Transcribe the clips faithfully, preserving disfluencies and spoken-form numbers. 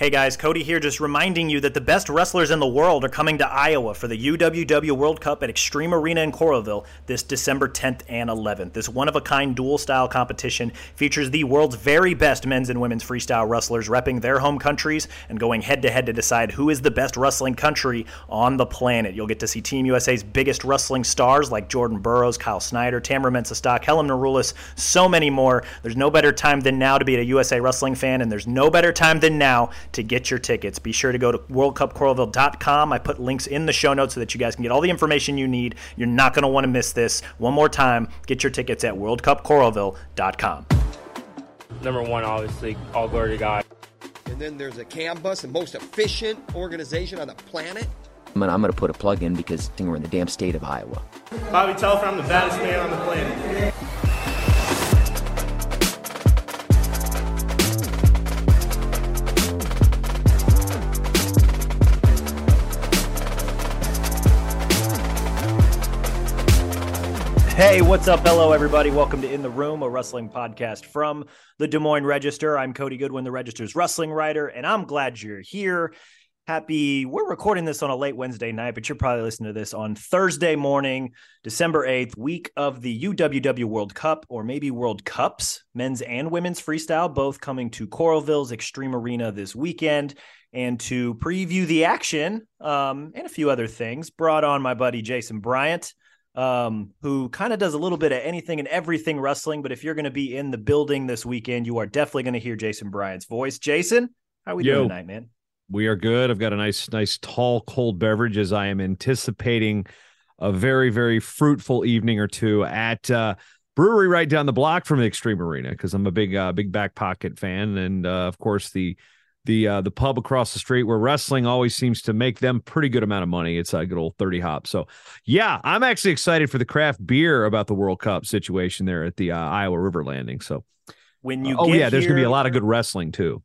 Hey guys, Cody here, just reminding you that the best wrestlers in the world are coming to Iowa for the U W W World Cup at Extreme Arena in Coralville this December tenth and eleventh. This one-of-a-kind dual-style competition features the world's very best men's and women's freestyle wrestlers repping their home countries and going head-to-head to decide who is the best wrestling country on the planet. You'll get to see Team U S A's biggest wrestling stars like Jordan Burroughs, Kyle Snyder, Tamara Mensah Stock, Helen Maroulis, so many more. There's no better time than now to be a U S A wrestling fan, and there's no better time than now to get your tickets. Be sure to go to world cup coralville dot com. I put links in the show notes so that you guys can get all the information you need. You're not going to want to miss this. One more time, get your tickets at world cup coralville dot com. Number one, obviously, all glory to God. And then there's a Cambus, the most efficient organization on the planet. I'm going to put a plug in because I think we're in the damn state of Iowa. Bobby Telfer, I'm the baddest man on the planet. Hey, what's up? Hello, everybody. Welcome to In the Room, a wrestling podcast from the Des Moines Register. I'm Cody Goodwin, the Register's wrestling writer, and I'm glad you're here. Happy, we're recording this on a late Wednesday night, but you're probably listening to this on Thursday morning, December eighth, week of the U W W World Cup, or maybe World Cups, men's and women's freestyle, both coming to Coralville's Extreme Arena this weekend. And to preview the action um, and a few other things, brought on my buddy Jason Bryant, um who kind of does a little bit of anything and everything wrestling, but if you're going to be in the building this weekend, you are definitely going to hear Jason Bryant's voice. Jason, how are we Yo, doing tonight, man? We are good. I've got a nice, nice tall, cold beverage as I am anticipating a very, very fruitful evening or two at uh brewery right down the block from Extreme Arena, because I'm a big, uh, big back pocket fan. And uh, of course, the the uh, the pub across the street where wrestling always seems to make them pretty good amount of money. It's a good old thirty hop. So yeah, I'm actually excited for the craft beer about the World Cup situation there at the uh, Iowa River Landing. So when you uh, get oh yeah, here, there's gonna be a lot of good wrestling too.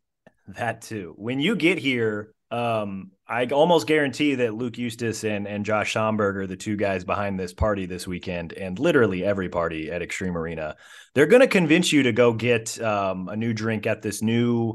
That too. When you get here, um, I almost guarantee that Luke Eustace and and Josh Schomburg are the two guys behind this party this weekend, and literally every party at Extreme Arena. They're gonna convince you to go get um, a new drink at this new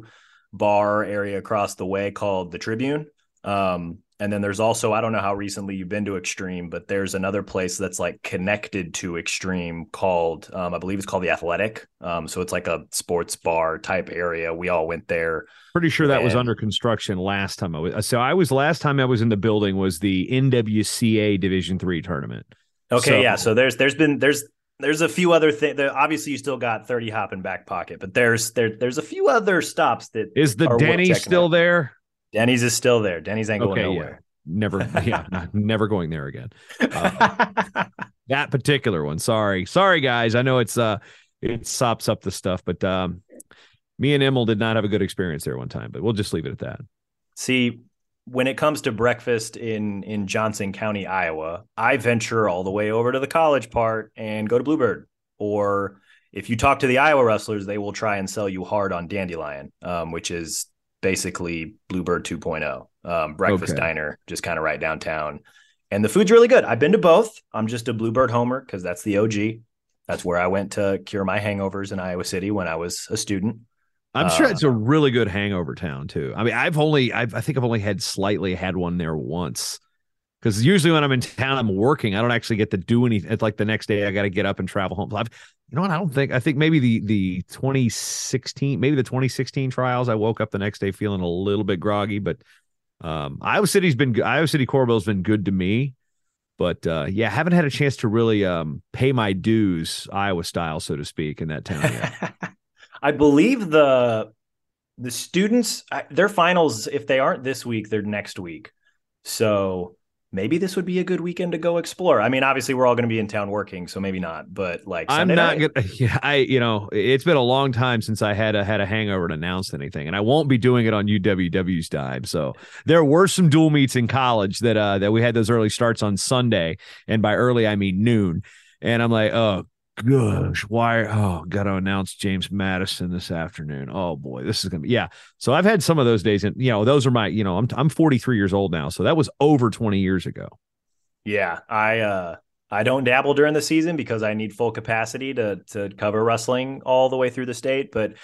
bar area across the way called the Tribune. Um, and then there's also, I don't know how recently you've been to Extreme, but there's another place that's like connected to Extreme called, um, I believe it's called the Athletic. Um, so it's like a sports bar type area. We all went there. Pretty sure that and... was under construction last time. I was, so I was, last time I was in the building was the N W C A Division three tournament. Okay. So... yeah. So there's, there's been, there's, There's a few other things. Obviously, you still got thirty hop in back pocket, but there's there there's a few other stops that is the Denny's still out. there. Denny's is still there. Denny's ain't okay, going nowhere. Yeah. Never, yeah, not, never going there again. Uh, that particular one. Sorry, sorry guys. I know it's uh, it sops up the stuff, but um, me and Emil did not have a good experience there one time. But we'll just leave it at that. See, when it comes to breakfast in, in Johnson County, Iowa, I venture all the way over to the college part and go to Bluebird. Or if you talk to the Iowa wrestlers, they will try and sell you hard on Dandelion, um, which is basically Bluebird two point oh, um, breakfast okay. diner, just kind of right downtown. And the food's really good. I've been to both. I'm just a Bluebird homer because that's the O G. That's where I went to cure my hangovers in Iowa City when I was a student. I'm sure uh, it's a really good hangover town too. I mean, I've only, I've, I think I've only had slightly had one there once, because usually when I'm in town, I'm working. I don't actually get to do anything. It's like the next day I got to get up and travel home. I've, you know what? I don't think, I think maybe the, the twenty sixteen, maybe the twenty sixteen trials, I woke up the next day feeling a little bit groggy, but um, Iowa City's been, Iowa City Coralville has been good to me, but uh, yeah, haven't had a chance to really um, pay my dues Iowa style, so to speak, in that town yet. I believe the the students, their finals, if they aren't this week, they're next week. So maybe this would be a good weekend to go explore. I mean, obviously, we're all going to be in town working, so maybe not. But like, Sunday I'm not night- gonna. Yeah, I you know, it's been a long time since I had a had a hangover and announced anything, and I won't be doing it on U W W's dime. So there were some dual meets in college that uh, that we had those early starts on Sunday, and by early I mean noon. And I'm like, oh. Gosh, why? Oh, got to announce James Madison this afternoon. Oh boy, this is gonna be yeah. So I've had some of those days, and you know, those are my. You know, I'm I'm forty-three years old now, so that was over twenty years ago. Yeah, I uh, I don't dabble during the season because I need full capacity to to cover wrestling all the way through the state. But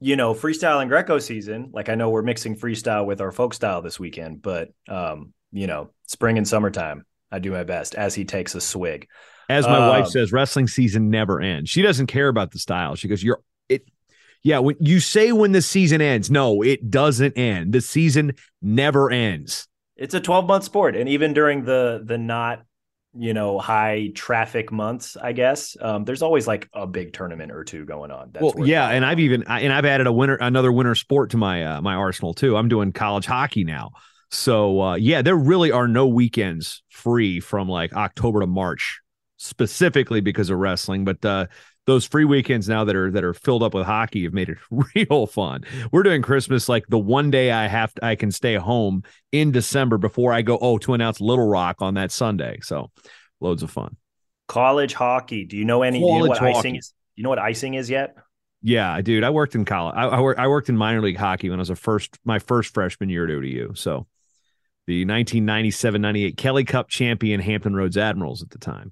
you know, freestyle and Greco season, like I know we're mixing freestyle with our folk style this weekend, but, um, you know, spring and summertime, I do my best as he takes a swig. As my um, wife says, wrestling season never ends. She doesn't care about the style. She goes, you're it. Yeah. When you say when the season ends, no, it doesn't end. The season never ends. It's a twelve month sport. And even during the, the not, you know, high traffic months, I guess. Um, there's always like a big tournament or two going on. That's well, yeah. And I've even, I, and I've added a winter, another winter sport to my, uh, my arsenal too. I'm doing college hockey now. So uh, yeah, there really are no weekends free from like October to March specifically because of wrestling. But uh, those free weekends now that are, that are filled up with hockey have made it real fun. We're doing Christmas. Like the one day I have to, I can stay home in December before I go, oh, to announce Little Rock on that Sunday. So loads of fun. College hockey. Do you know any, do you know what icing is? Do you know what icing is yet? Yeah, dude, I worked in college. I, I, work, I worked in minor league hockey when I was a first, my first freshman year at O D U. So the nineteen ninety-seven ninety-eight Kelly Cup champion Hampton Roads Admirals at the time.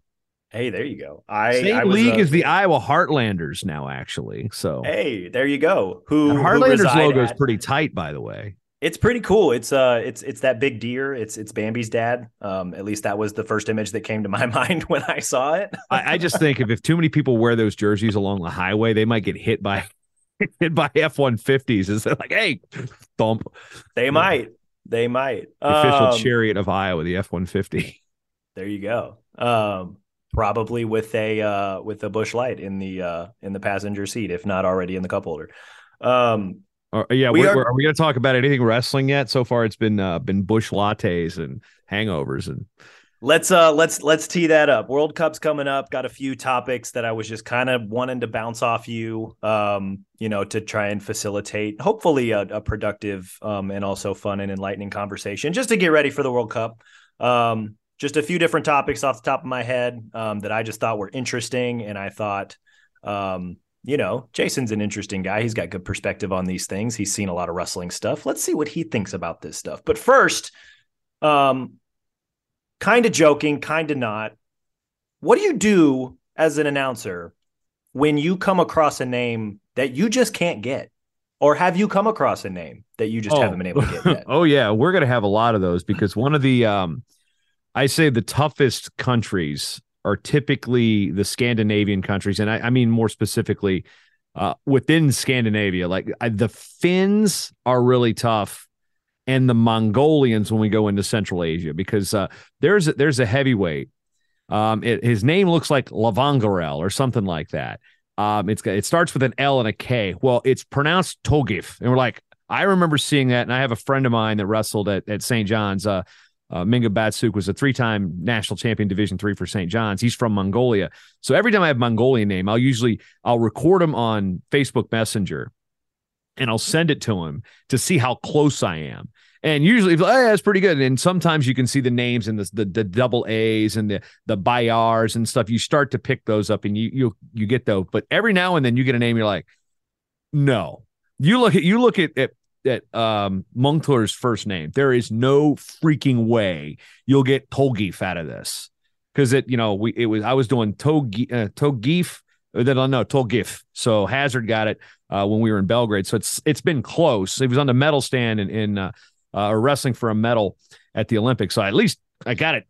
Hey, there you go. I, State I was, league uh, is the Iowa Heartlanders now, actually. So hey, there you go. Who and Heartlanders who logo at, is pretty tight, by the way. It's pretty cool. It's uh, it's it's that big deer. It's it's Bambi's dad. Um, at least that was the first image that came to my mind when I saw it. I, I just think if, if too many people wear those jerseys along the highway, they might get hit by hit by F one fifties. Is like, hey, thump. They yeah. might. They might. The official um, chariot of Iowa, the F one fifty. There you go. Um. Probably with a uh, with a bush light in the uh, in the passenger seat, if not already in the cup holder. Um, uh, yeah, we are, are we going to talk about anything wrestling yet? So far, it's been uh, been bush lattes and hangovers, and let's uh, let's let's tee that up. World Cup's coming up. Got a few topics that I was just kind of wanting to bounce off you, um, you know, to try and facilitate hopefully a, a productive um, and also fun and enlightening conversation, just to get ready for the World Cup. Um, Just a few different topics off the top of my head um, that I just thought were interesting. And I thought, um, you know, Jason's an interesting guy. He's got good perspective on these things. He's seen a lot of wrestling stuff. Let's see what he thinks about this stuff. But first, um, kind of joking, kind of not. What do you do as an announcer when you come across a name that you just can't get? Or have you come across a name that you just oh. haven't been able to get yet? Oh, yeah. We're going to have a lot of those because one of the... Um... I say the toughest countries are typically the Scandinavian countries. And I, I mean, more specifically uh, within Scandinavia, like I, the Finns are really tough and the Mongolians when we go into Central Asia, because uh, there's, a, there's a heavyweight. Um, it, his name looks like Lavangarel or something like that. Um, it's it starts with an L and a K. Well, it's pronounced Togif. And we're like, I remember seeing that. And I have a friend of mine that wrestled at, at Saint John's, uh, Uh, Minga Batsuk was a three-time national champion Division three for Saint John's. He's from Mongolia. So every time I have Mongolian name, I'll usually, I'll record him on Facebook Messenger and I'll send it to him to see how close I am. And usually hey, that's pretty good. And sometimes you can see the names and the, the, the double A's and the, the Bayars and stuff. You start to pick those up and you, you, you get those, but every now and then you get a name. You're like, no, you look at, you look at at That um, Munkler's first name. There is no freaking way you'll get Togif out of this because it, you know, we it was I was doing Togif, uh, Togif, then I know Togif. So Hazard got it uh, when we were in Belgrade. So it's it's been close. It was on the medal stand in, in uh, uh, wrestling for a medal at the Olympics. So at least I got it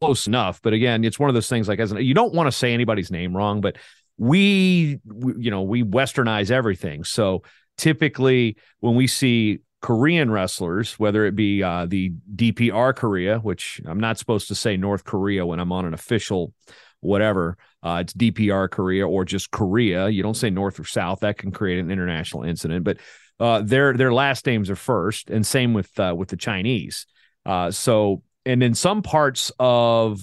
close enough. But again, it's one of those things like as an, you don't want to say anybody's name wrong, but we, we you know we westernize everything. So. Typically, when we see Korean wrestlers, whether it be uh, the D P R Korea, which I'm not supposed to say North Korea when I'm on an official whatever, uh, it's D P R Korea or just Korea. You don't say North or South. That can create an international incident. But uh, their their last names are first, and same with uh, with the Chinese. Uh, so, and in some parts of,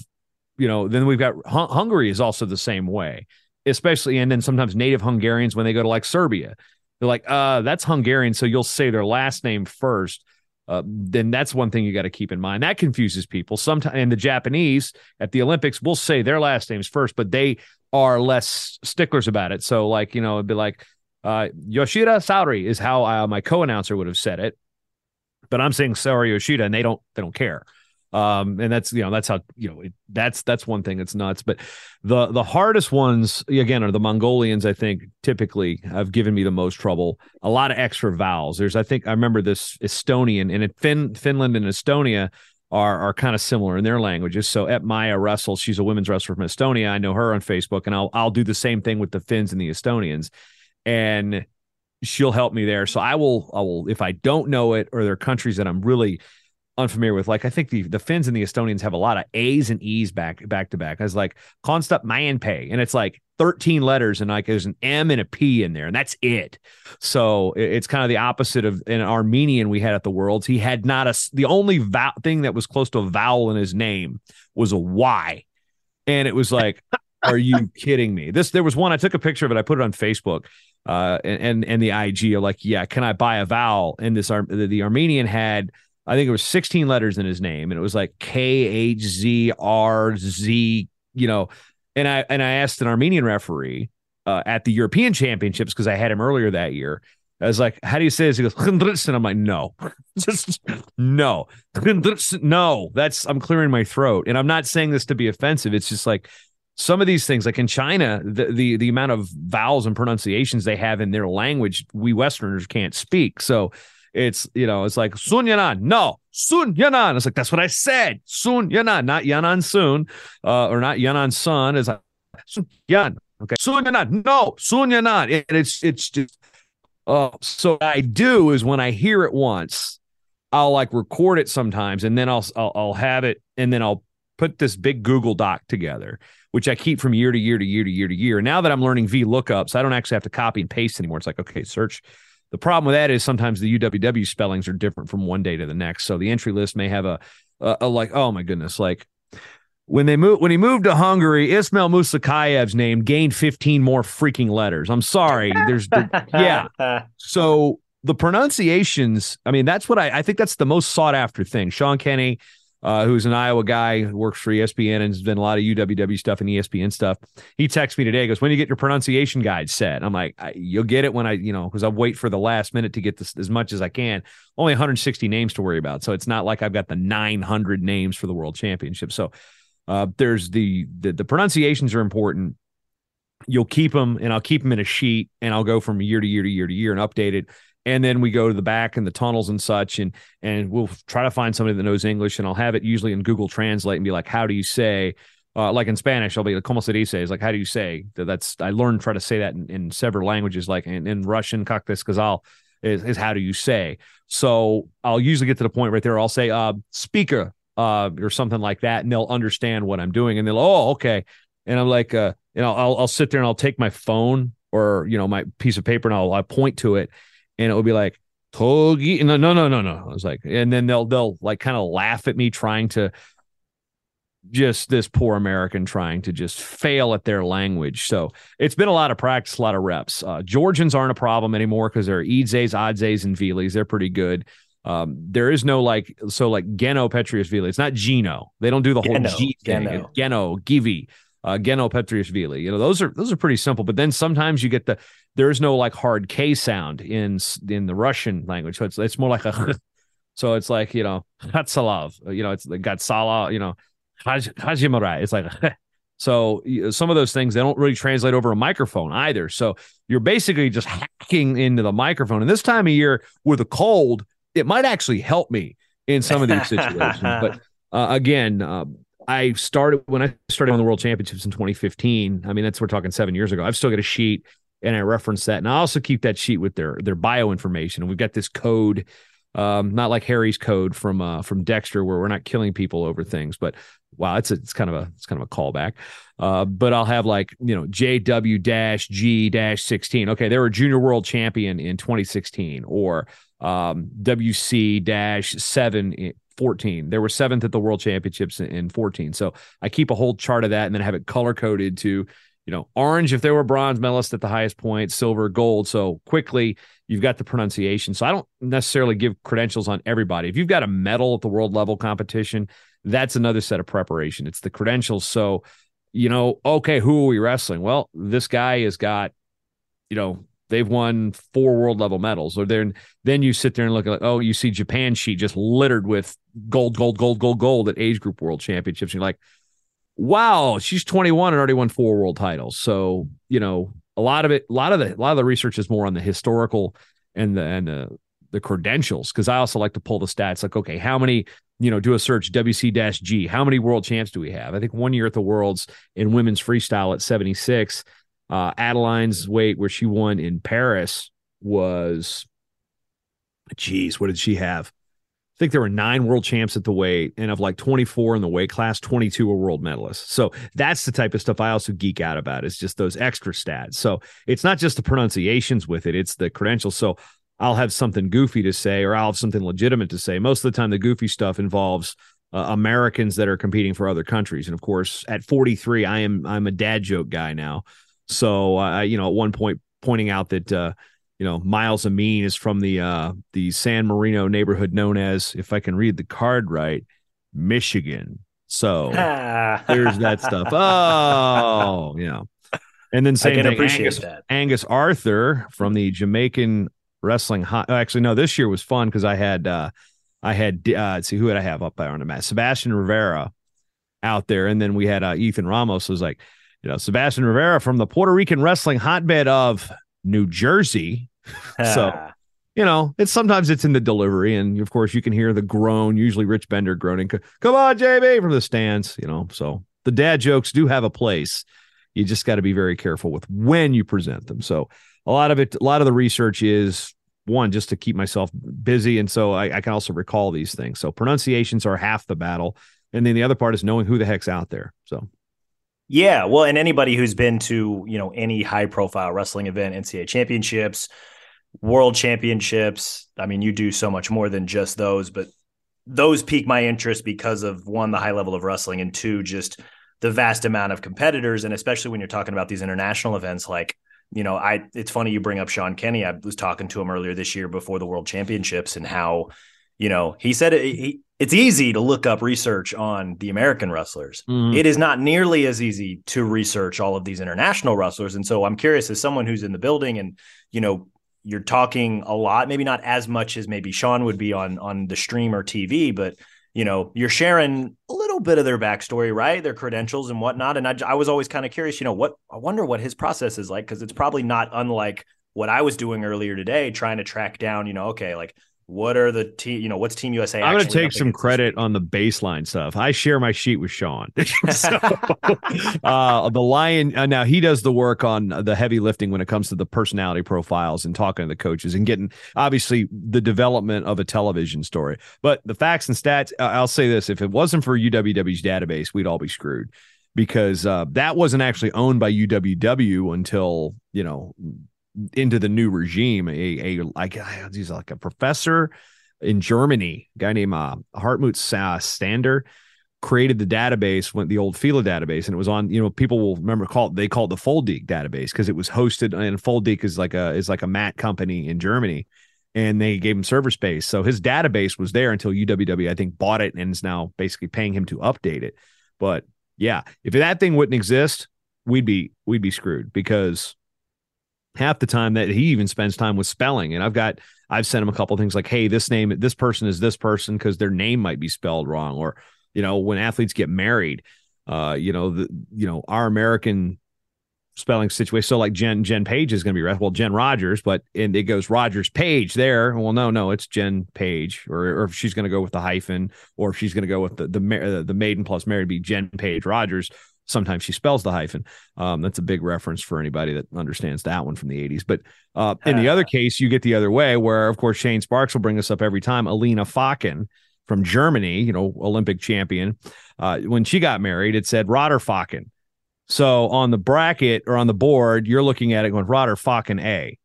you know, then we've got Hun- Hungary is also the same way, especially, and then sometimes native Hungarians when they go to like Serbia. They're like, uh, that's Hungarian, so you'll say their last name first. Uh, then that's one thing you got to keep in mind. That confuses people. Sometimes, and the Japanese at the Olympics will say their last names first, but they are less sticklers about it. So, like, you know, it'd be like uh, Yoshida Saori is how uh, my co-announcer would have said it, but I'm saying Saori Yoshida, and they don't they don't care. Um, and that's, you know, that's how, you know, it, that's, that's one thing that's nuts, but the, the hardest ones again are the Mongolians. I think typically have given me the most trouble, a lot of extra vowels. There's, I think I remember this Estonian and it, fin, Finland and Estonia are, are kind of similar in their languages. So at Maya wrestles, she's a women's wrestler from Estonia. I know her on Facebook, and I'll, I'll do the same thing with the Finns and the Estonians, and she'll help me there. So I will, I will, if I don't know it, or there are countries that I'm really unfamiliar with, like I think the the Finns and the Estonians have a lot of A's and E's back back to back. I was like Konsta Mayanpay, and it's like thirteen letters, and like there's an M and a P in there, and that's it. So it, it's kind of the opposite of an Armenian we had at the Worlds. He had not a the only vo- thing that was close to a vowel in his name was a Y, and it was like, are you kidding me? This there was one I took a picture of it. I put it on Facebook. Uh, and, and and the I G are like, yeah, can I buy a vowel? And this Ar- the, the Armenian had, I think it was sixteen letters in his name, and it was like K H Z R Z, you know. And I and I asked an Armenian referee uh, at the European Championships, because I had him earlier that year. I was like, "How do you say this?" He goes, "And I'm like, "No, just no, no." That's I'm clearing my throat, and I'm not saying this to be offensive. It's just like, some of these things, like in China, the, the the amount of vowels and pronunciations they have in their language, we Westerners can't speak. So it's, you know, it's like Sun Yanan, no, Sun Yanan. It's like, that's what I said. Sun Yanan, not Yanan Sun, uh, or not Yanan Sun. It's like Sun Yan. Okay. Sun Yanan, no, Sun Yanan. It, it's, it's just, uh, so what I do is when I hear it once, I'll like record it sometimes, and then I'll, I'll, I'll have it, and then I'll put this big Google Doc together, which I keep from year to year to year to year to year. And now that I'm learning VLOOKUPs, I don't actually have to copy and paste anymore. It's like, okay, search. The problem with that is sometimes the U W W spellings are different from one day to the next. So the entry list may have a, a, a like, oh my goodness, like when they moved, when he moved to Hungary, Ismail Musakayev's name gained fifteen more freaking letters. I'm sorry. There's, the, yeah. So the pronunciations, I mean, that's what I, I think that's the most sought after thing. Sean Kenny, Uh, who's an Iowa guy who works for E S P N and has done a lot of U W W stuff and E S P N stuff. He texts me today, goes, when do you get your pronunciation guide set? I'm like, I, you'll get it when I, you know, because I wait for the last minute to get this as much as I can. Only one hundred sixty names to worry about. So it's not like I've got the nine hundred names for the World Championship. So uh, there's the, the, the pronunciations are important. You'll keep them, and I'll keep them in a sheet, and I'll go from year to year to year to year and update it. And then we go to the back and the tunnels and such, and and we'll try to find somebody that knows English, and I'll have it usually in Google Translate and be like, how do you say, uh, like in Spanish, I'll be like, como se dice? It's like, how do you say? That's I learned try to say that in, in several languages, like in, in Russian, как ты сказал, is, is how do you say? So I'll usually get to the point right there. I'll say, uh, speaker, uh, or something like that, and they'll understand what I'm doing, and they'll, oh, okay. And I'm like, uh, you know, I'll, I'll sit there and I'll take my phone or, you know, my piece of paper, and I'll, I'll point to it. And it would be like, Togi, no, no, no, no, no. I was like, and then they'll, they'll like kind of laugh at me trying to just this poor American trying to just fail at their language. So it's been a lot of practice, a lot of reps. Uh, Georgians aren't a problem anymore because there are Idzes, Odzes, and Velis. They're pretty good. Um, there is no like, so like Geno, Petrius, Vili. It's not Geno. They don't do the Geno, whole G thing. Geno, Geno Givi. Uh, Geno, Petriashvili, you know, those are, those are pretty simple, but then sometimes you get the, there is no like hard K sound in, in the Russian language. So it's, it's more like a, so it's like, you know, Hatsalav, you know, it's like Gatsala, you know, Hajimarai. It's like, so some of those things, they don't really translate over a microphone either. So you're basically just hacking into the microphone. And this time of year with a cold, it might actually help me in some of these situations. But uh, again, uh, I started when I started on the World Championships in twenty fifteen. I mean, that's we're talking seven years ago. I've still got a sheet, and I reference that, and I also keep that sheet with their their bio information. And we've got this code, um, not like Harry's code from uh, from Dexter, where we're not killing people over things. But wow, it's a, it's kind of a it's kind of a callback. Uh, but I'll have like you know J W G sixteen. Okay, they were junior world champion in twenty sixteen, or um, W C seven. fourteen. They were seventh at the World Championships in fourteen. So I keep a whole chart of that and then have it color coded to, you know, orange if they were bronze medalists at the highest point, silver, gold. So quickly you've got the pronunciation. So I don't necessarily give credentials on everybody. If you've got a medal at the world level competition, that's another set of preparation. It's the credentials. So, you know, okay, who are we wrestling? Well, this guy has got, you know, They've won four world level medals. Or then then you sit there and look at like, oh, you see Japan's sheet just littered with gold, gold, gold, gold, gold at age group world championships. And you're like, wow, she's twenty-one and already won four world titles. So, you know, a lot of it, a lot of the, a lot of the research is more on the historical and the, and the, the credentials. Cause I also like to pull the stats like, okay, how many, you know, do a search W C G, how many world champs do we have? I think one year at the worlds in women's freestyle at seventy-six, uh, Adeline's weight where she won in Paris was, geez, what did she have? I think there were nine world champs at the weight, and of like twenty-four in the weight class, twenty-two were world medalists. So that's the type of stuff I also geek out about, is just those extra stats. So it's not just the pronunciations with it, it's the credentials. So I'll have something goofy to say, or I'll have something legitimate to say. Most of the time, the goofy stuff involves uh, Americans that are competing for other countries. And of course, at forty-three, I am, I'm a dad joke guy now. So, uh, you know, at one point pointing out that, uh, you know, Miles Amin is from the uh, the San Marino neighborhood known as, if I can read the card right, Michigan. So there's that stuff. Oh, you know. And then same thing, Angus, Angus Arthur from the Jamaican wrestling. Hot, actually, no, this year was fun because I had uh, I had uh, let's see, who did I have up there on the mat? Sebastian Rivera out there, and then we had uh, Ethan Ramos. So it was like, you know, Sebastian Rivera from the Puerto Rican wrestling hotbed of New Jersey. So, you know, it's sometimes it's in the delivery. And of course you can hear the groan, usually Rich Bender groaning, come on, J B, from the stands, you know, so the dad jokes do have a place. You just got to be very careful with when you present them. So a lot of it, a lot of the research is one, just to keep myself busy. And so I, I can also recall these things. So pronunciations are half the battle. And then the other part is knowing who the heck's out there. So. Yeah, well, and anybody who's been to, you know, any high-profile wrestling event, N C A A championships, world championships, I mean, you do so much more than just those, but those pique my interest because of, one, the high level of wrestling, and two, just the vast amount of competitors, and especially when you're talking about these international events, like, you know, I it's funny you bring up Sean Kenny. I was talking to him earlier this year before the world championships, and how, you know, he said it, he, it's easy to look up research on the American wrestlers. Mm-hmm. It is not nearly as easy to research all of these international wrestlers. And so I'm curious, as someone who's in the building and, you know, you're talking a lot, maybe not as much as maybe Sean would be on, on the stream or T V, but, you know, you're sharing a little bit of their backstory, right? Their credentials and whatnot. And I, I was always kind of curious, you know, what, I wonder what his process is like, because it's probably not unlike what I was doing earlier today, trying to track down, you know, okay, like, what are the team, you know, what's Team U S A? I'm going to take some credit on the baseline stuff. I share my sheet with Sean. so, uh, the Lion, uh, now he does the work on the heavy lifting when it comes to the personality profiles and talking to the coaches and getting, obviously, the development of a television story. But the facts and stats, uh, I'll say this, if it wasn't for U W W's database, we'd all be screwed, because uh, that wasn't actually owned by U W W until, you know, into the new regime, a, a like he's like a professor in Germany, a guy named uh, Hartmut Stander, created the database, went the old F I L A database, and it was on, you know, people will remember, call it, they call it the Foldeek database because it was hosted, and Foldeek is like a is like a mat company in Germany, and they gave him server space, so his database was there until U W W, I think, bought it and is now basically paying him to update it. But yeah, if that thing wouldn't exist, we'd be we'd be screwed, because half the time that he even spends time with spelling. And I've got, I've sent him a couple of things like, hey, this name, this person is this person because their name might be spelled wrong. Or, you know, when athletes get married, uh, you know, the, you know, our American spelling situation. So like Jen, Jen Page is going to be, well, Jen Rogers, but and it goes Rogers Page there. Well, no, no, it's Jen Page, or, or if she's going to go with the hyphen, or if she's going to go with the, the, the maiden plus married, be Jen Page Rogers. Sometimes she spells the hyphen. Um, that's a big reference for anybody that understands that one from the eighties. But uh, in the other case, you get the other way where, of course, Shane Sparks will bring us up every time. Alina Focken from Germany, you know, Olympic champion. Uh, when she got married, it said Rotter-Focken. So on the bracket or on the board, you're looking at it going Rotter-Focken A.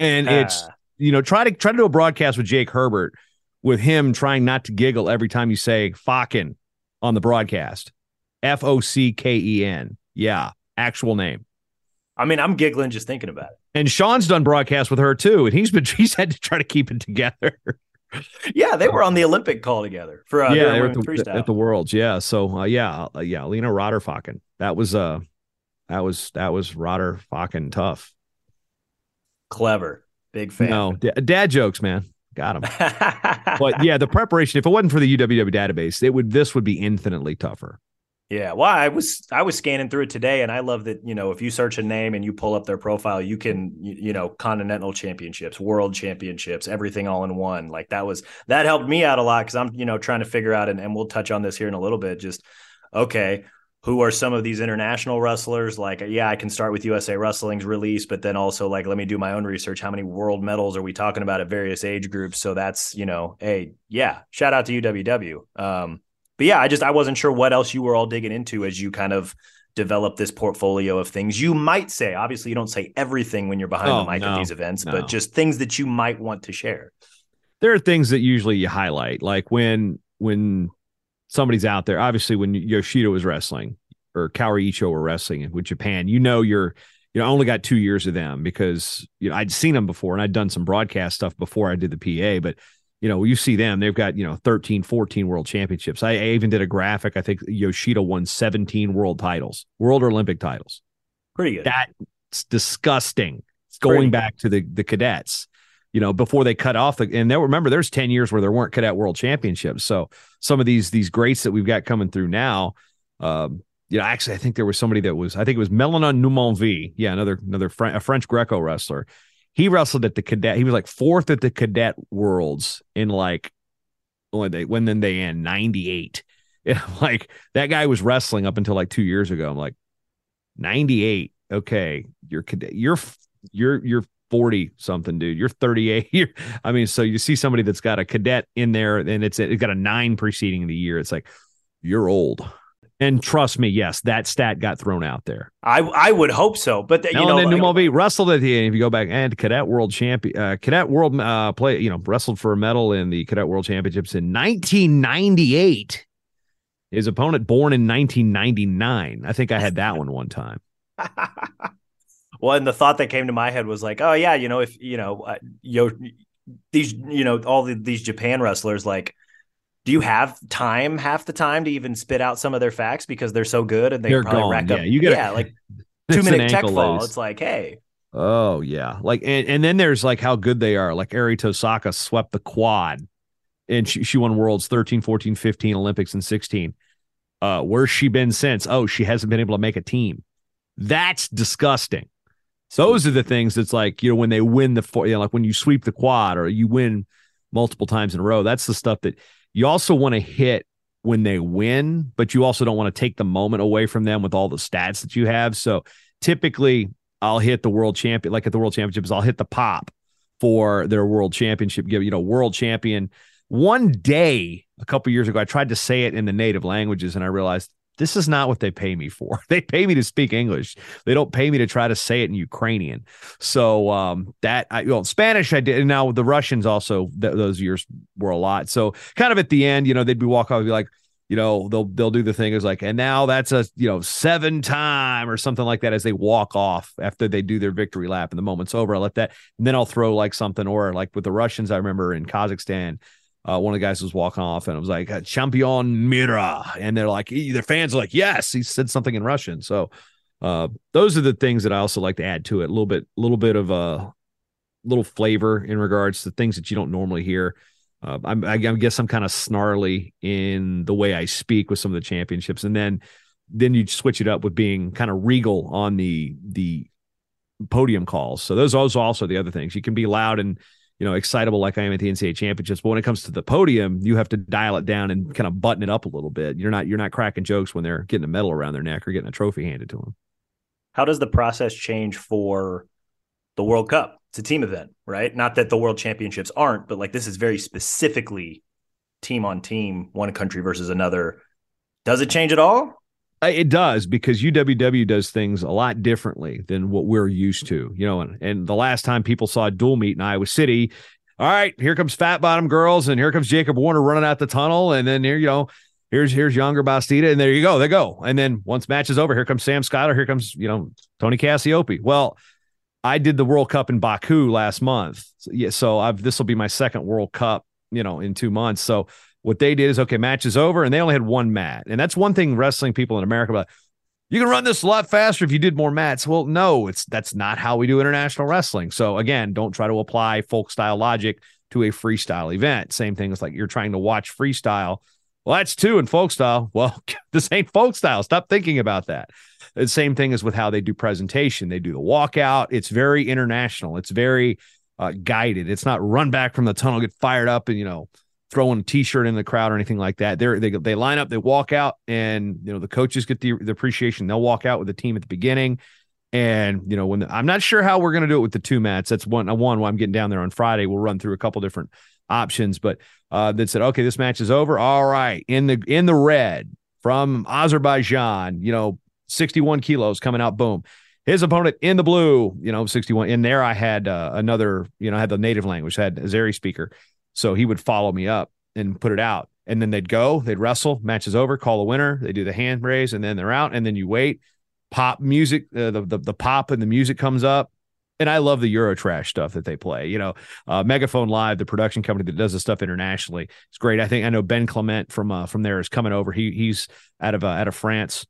And uh. it's, you know, try to try to do a broadcast with Jake Herbert, with him trying not to giggle every time you say Focken on the broadcast. F O C K E N. Yeah, actual name. I mean, I'm giggling just thinking about it. And Sean's done broadcasts with her too, and he's been he's had to try to keep it together. Yeah, they were on the Olympic call together for uh, yeah, at the, at the Worlds. Yeah, so uh, yeah, uh, yeah, Alina Rotter-Focken. That was uh, that was that was Rotter-Focken tough. Clever. Big fan. No, d- dad jokes, man. Got him. But yeah, the preparation, if it wasn't for the U W W database, it would, this would be infinitely tougher. Yeah. Well, I was, I was scanning through it today, and I love that, you know, if you search a name and you pull up their profile, you can, you, you know, continental championships, world championships, everything all in one. Like that was, that helped me out a lot. Cause I'm, you know, trying to figure out, and, and we'll touch on this here in a little bit, just, okay, who are some of these international wrestlers? Like, yeah, I can start with U S A Wrestling's release, but then also like, let me do my own research. How many world medals are we talking about at various age groups? So that's, you know, hey, yeah, shout out to U W W. Um, But yeah, I just, I wasn't sure what else you were all digging into as you kind of develop this portfolio of things you might say. Obviously, you don't say everything when you're behind oh, the mic no, at these events, no. but just things that you might want to share. There are things that usually you highlight, like when when somebody's out there. Obviously, when Yoshida was wrestling or Kaori Icho were wrestling with Japan, you know, you're, you know, I only got two years of them because, you know, I'd seen them before and I'd done some broadcast stuff before I did the P A, but you know, you see them, they've got, you know, thirteen, fourteen world championships. I, I even did a graphic. I think Yoshida won seventeen world titles, world or Olympic titles. Pretty good. That's disgusting. It's going back to the, the cadets, you know, before they cut off. The, and they'll remember there's ten years where there weren't cadet world championships. So some of these, these greats that we've got coming through now, um, you know, actually, I think there was somebody that was, I think it was Melina Noumanville. Yeah. Another, another French, a French Greco wrestler. He wrestled at the cadet. He was like fourth at the cadet worlds in like when they when then they end ninety-eight. Yeah, like that guy was wrestling up until like two years ago. I'm like ninety-eight. Okay, you're cadet. You're you're you're forty something, dude. You're thirty-eight. You're, I mean, so you see somebody that's got a cadet in there, and it's it got a nine preceding the year. It's like you're old. And trust me, yes, that stat got thrown out there. I I would hope so, but the, you know, Noumanville wrestled at the end. If you go back and cadet world champion, uh, cadet world uh, play, you know, wrestled for a medal in the cadet world championships in nineteen ninety-eight. His opponent born in nineteen ninety-nine. I think I had that one one time. Well, and the thought that came to my head was like, oh yeah, you know, if you know, uh, yo, these, you know, all the, these Japan wrestlers, like, do you have time half the time to even spit out some of their facts because they're so good and they they're probably gone. rack yeah, up you gotta, yeah, like two minute tech fall. Lace. It's like, hey. Oh yeah. Like and, and then there's like how good they are. Like Eri Tosaka swept the quad and she, she won worlds thirteen, fourteen, fifteen, Olympics and sixteen. Uh, where's she been since? Oh, she hasn't been able to make a team. That's disgusting. Those are the things that's like, you know, when they win the four, you know, like when you sweep the quad or you win multiple times in a row, that's the stuff that you also want to hit when they win, but you also don't want to take the moment away from them with all the stats that you have. So typically I'll hit the world champion, like at the world championships, I'll hit the pop for their world championship, you know, world champion. One day, a couple of years ago, I tried to say it in the native languages and I realized this is not what they pay me for. They pay me to speak English. They don't pay me to try to say it in Ukrainian. So um, that I, well, Spanish I did. And now the Russians also th- those years were a lot. So kind of at the end, you know, they'd be walking off, be like, you know, they'll they'll do the thing is like, and now that's a, you know, seven time or something like that as they walk off after they do their victory lap and the moment's over. I let that, and then I'll throw like something, or like with the Russians, I remember in Kazakhstan. Uh, one of the guys was walking off and it was like, Champion Mira. And they're like, their fans are like, yes, he said something in Russian. So uh, those are the things that I also like to add to it. A little bit, little bit of a little flavor in regards to things that you don't normally hear. Uh, I'm, I, I guess I'm kind of snarly in the way I speak with some of the championships. And then, then you switch it up with being kind of regal on the, the podium calls. So those are also the other things. You can be loud and, you know, excitable like I am at the N C A A championships, but when it comes to the podium, you have to dial it down and kind of button it up a little bit. You're not, you're not cracking jokes when they're getting a medal around their neck or getting a trophy handed to them. How does the process change for the World Cup? It's a team event, right? Not that the World Championships aren't, but like this is very specifically team on team, one country versus another. Does it change at all? It does, because U W W does things a lot differently than what we're used to, you know, and, and the last time people saw a dual meet in Iowa City, all right, here comes Fat Bottom Girls and here comes Jacob Warner running out the tunnel. And then here, you know, here's, here's Younger Bastida. And there you go, they go. And then once match is over, here comes Sam Scott, or here comes, you know, Tony Cassiope. Well, I did the World Cup in Baku last month. So, yeah, so I've, this will be my second World Cup, you know, in two months. So what they did is, okay, match is over, and they only had one mat. And that's one thing wrestling people in America about. you can run this a lot faster if you did more mats. Well, no, it's that's not how we do international wrestling. So again, don't try to apply folk style logic to a freestyle event. Same thing as like you're trying to watch freestyle. Well, that's two in folk style. Well, this ain't folk style. Stop thinking about that. The same thing is with how they do presentation. They do the walkout. It's very international. It's very uh, guided. It's not run back from the tunnel, get fired up and, you know, throwing a t-shirt in the crowd or anything like that. They're, they they line up, they walk out, and, you know, the coaches get the, the appreciation. They'll walk out with the team at the beginning. And, you know, when the, I'm not sure how we're going to do it with the two mats. That's one, one, while I'm getting down there on Friday, we'll run through a couple different options, but uh, that said, okay, this match is over. All right. In the, in the red from Azerbaijan, you know, sixty-one kilos coming out. Boom. His opponent in the blue, you know, sixty-one in there. I had uh, another, you know, I had the native language, I had a Azeri speaker. So he would follow me up and put it out. And then they'd go, they'd wrestle, match is over, call a winner. They do the hand raise and then they're out. And then you wait, pop music, uh, the, the, the pop and the music comes up. And I love the Eurotrash stuff that they play, you know, uh, Megaphone Live, the production company that does this stuff internationally. It's great. I think I know Ben Clement from, uh, from there is coming over. He he's out of, uh, out of France.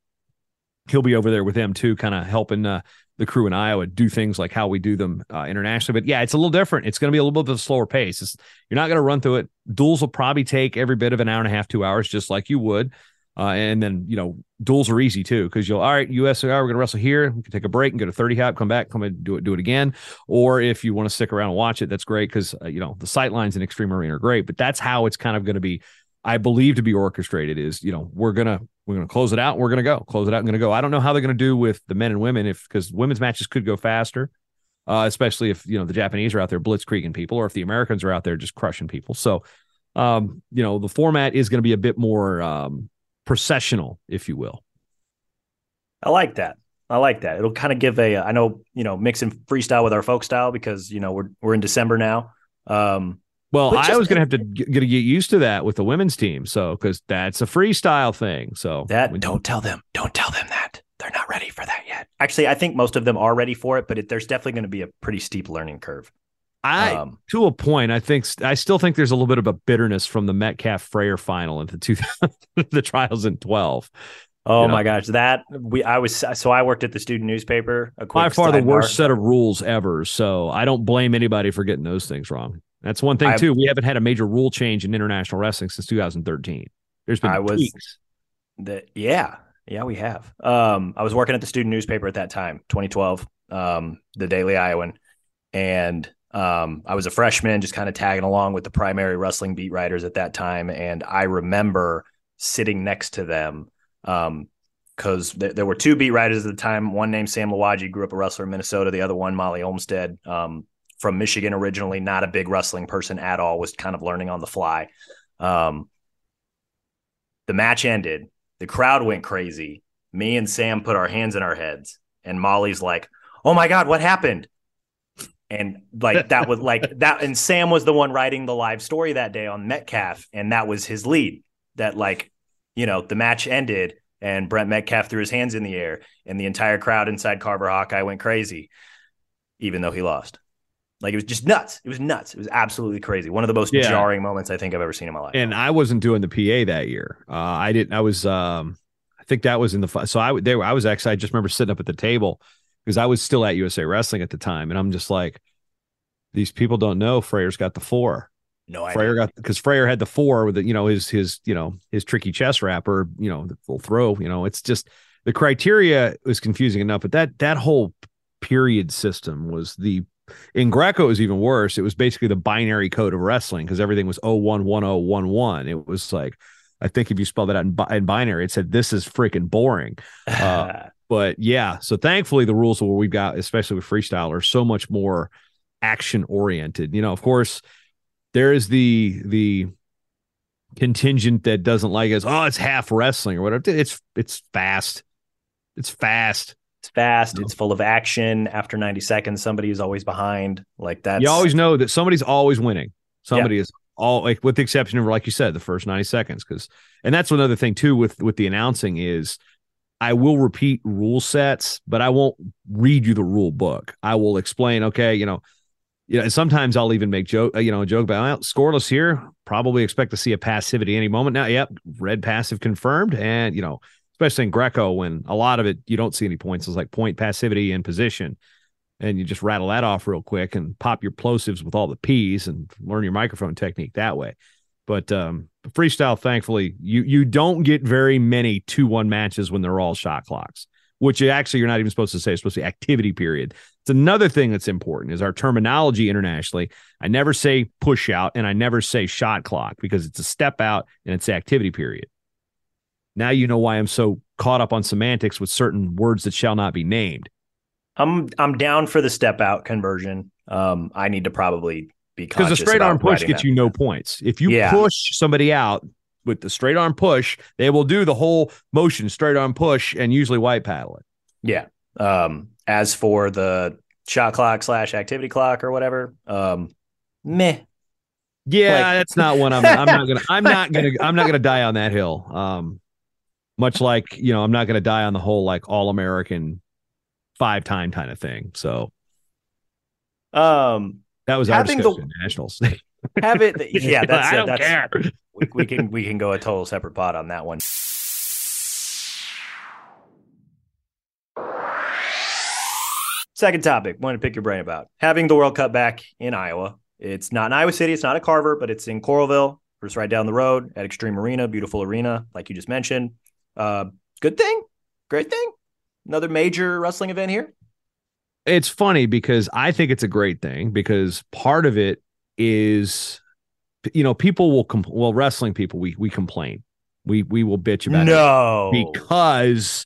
He'll be over there with them too, kind of helping uh, the crew in Iowa do things like how we do them uh, internationally. But yeah, it's a little different. It's going to be a little bit of a slower pace. It's, you're not going to run through it. Duels will probably take every bit of an hour and a half, two hours, just like you would. Uh, and then, you know, duels are easy too, because you'll, all right, U S, all right, we're going to wrestle here. We can take a break and go to thirty hop, come back, come and do it, do it again. Or if you want to stick around and watch it, that's great because, uh, you know, the sight lines in Extreme Arena are great, but that's how it's kind of going to be, I believe, to be orchestrated is, you know, we're going to, we're going to close it out. We're going to go close it out and going to go. I don't know how they're going to do with the men and women if, because women's matches could go faster, uh, especially if, you know, the Japanese are out there blitzkrieging people or if the Americans are out there just crushing people. So, um, you know, the format is going to be a bit more, um, processional, if you will. I like that. I like that. It'll kind of give a, I know, you know, mixing freestyle with our folk style because, you know, we're, we're in December now. Um, well, I just, was going to have to get, get used to that with the women's team. So, cause that's a freestyle thing. So that don't tell them, don't tell them that they're not ready for that yet. Actually, I think most of them are ready for it, but it, there's definitely going to be a pretty steep learning curve. I, um, to a point, I think, I still think there's a little bit of a bitterness from the Metcalf Frayer final into two, the trials in twelve. Oh my know? gosh. That we, I was, so I worked at the student newspaper. A quick By far the worst set of rules ever. So I don't blame anybody for getting those things wrong. That's one thing I, too. We haven't had a major rule change in international wrestling since two thousand thirteen. There's been I was, the, yeah, yeah, we have. Um, I was working at the student newspaper at that time, twenty twelve, um, the Daily Iowan. And, Um, I was a freshman, just kind of tagging along with the primary wrestling beat writers at that time. And I remember sitting next to them because um, th- there were two beat writers at the time. One named Sam Lawaji, grew up a wrestler in Minnesota. The other one, Molly Olmstead, um, from Michigan originally, not a big wrestling person at all, was kind of learning on the fly. Um, the match ended. The crowd went crazy. Me and Sam put our hands in our heads. And Molly's like, oh, my God, what happened? And like that was like that. And Sam was the one writing the live story that day on Metcalf. And that was his lead that like, you know, the match ended and Brent Metcalf threw his hands in the air and the entire crowd inside Carver Hawkeye went crazy, even though he lost. Like it was just nuts. It was nuts. It was absolutely crazy. One of the most yeah. jarring moments I think I've ever seen in my life. And I wasn't doing the P A that year. Uh, I didn't. I was um, I think that was in the. So I, they were, I was actually I just remember sitting up at the table because I was still at U S A Wrestling at the time. And I'm just like, these people don't know Freyer's got the four. No, I Frayer got because Frayer had the four with the, you know, his, his, you know, his tricky chest wrapper, you know, the full throw, you know, it's just the criteria was confusing enough, but that, that whole period system was the, in Greco it was even worse. It was basically the binary code of wrestling because everything was oh one, one, oh, one, one. It was like, I think if you spell that out in, bi- in binary, it said, this is freaking boring. Uh, But yeah, so thankfully the rules where we've got, especially with freestyle, are so much more action oriented. You know, of course, there is the the contingent that doesn't like us. Oh, it's half wrestling or whatever. It's it's fast. It's fast. It's fast. You know? It's full of action. After ninety seconds, somebody is always behind. Like that. You always know that somebody's always winning. Somebody yeah. is all like, with the exception of, like you said, the first ninety seconds. Because and that's another thing too with with the announcing is. I will repeat rule sets, but I won't read you the rule book. I will explain, okay, you know, you know, sometimes I'll even make joke, you know, a joke about well, scoreless here, probably expect to see a passivity any moment now. Yep. Red passive confirmed. And, you know, especially in Greco, when a lot of it, you don't see any points. It's like point passivity and position. And you just rattle that off real quick and pop your plosives with all the P's and learn your microphone technique that way. But um, freestyle, thankfully, you you don't get very many two one matches when they're all shot clocks, which actually you're not even supposed to say. It's supposed to be activity period. It's another thing that's important is our terminology internationally. I never say push out and I never say shot clock because it's a step out and it's activity period. Now you know why I'm so caught up on semantics with certain words that shall not be named. I'm I'm down for the step out conversion. Um, I need to probably be conscious because the straight arm push gets that. You no points. If you yeah. push somebody out with the straight arm push, they will do the whole motion straight arm push and usually white paddle it. Yeah. Um, as for the shot clock slash activity clock or whatever, um, meh. Yeah, like, that's not one I'm. I'm not gonna. I'm not gonna. I'm not gonna die on that hill. Um, much like you know, I'm not gonna die on the whole like all American. Five time kind of thing. So, um, that was our discussion the, nationals. Have it, yeah. That's I it, don't that's, care. We, we can we can go a total separate pod on that one. Second topic, wanted to pick your brain about having the World Cup back in Iowa. It's not in Iowa City. It's not at Carver, but it's in Coralville, just right down the road at Extreme Arena, beautiful arena, like you just mentioned. Uh, good thing, great thing. Another major wrestling event here? It's funny because I think it's a great thing because part of it is, you know, people will, compl- well, wrestling people, we we complain. We we will bitch about no. it because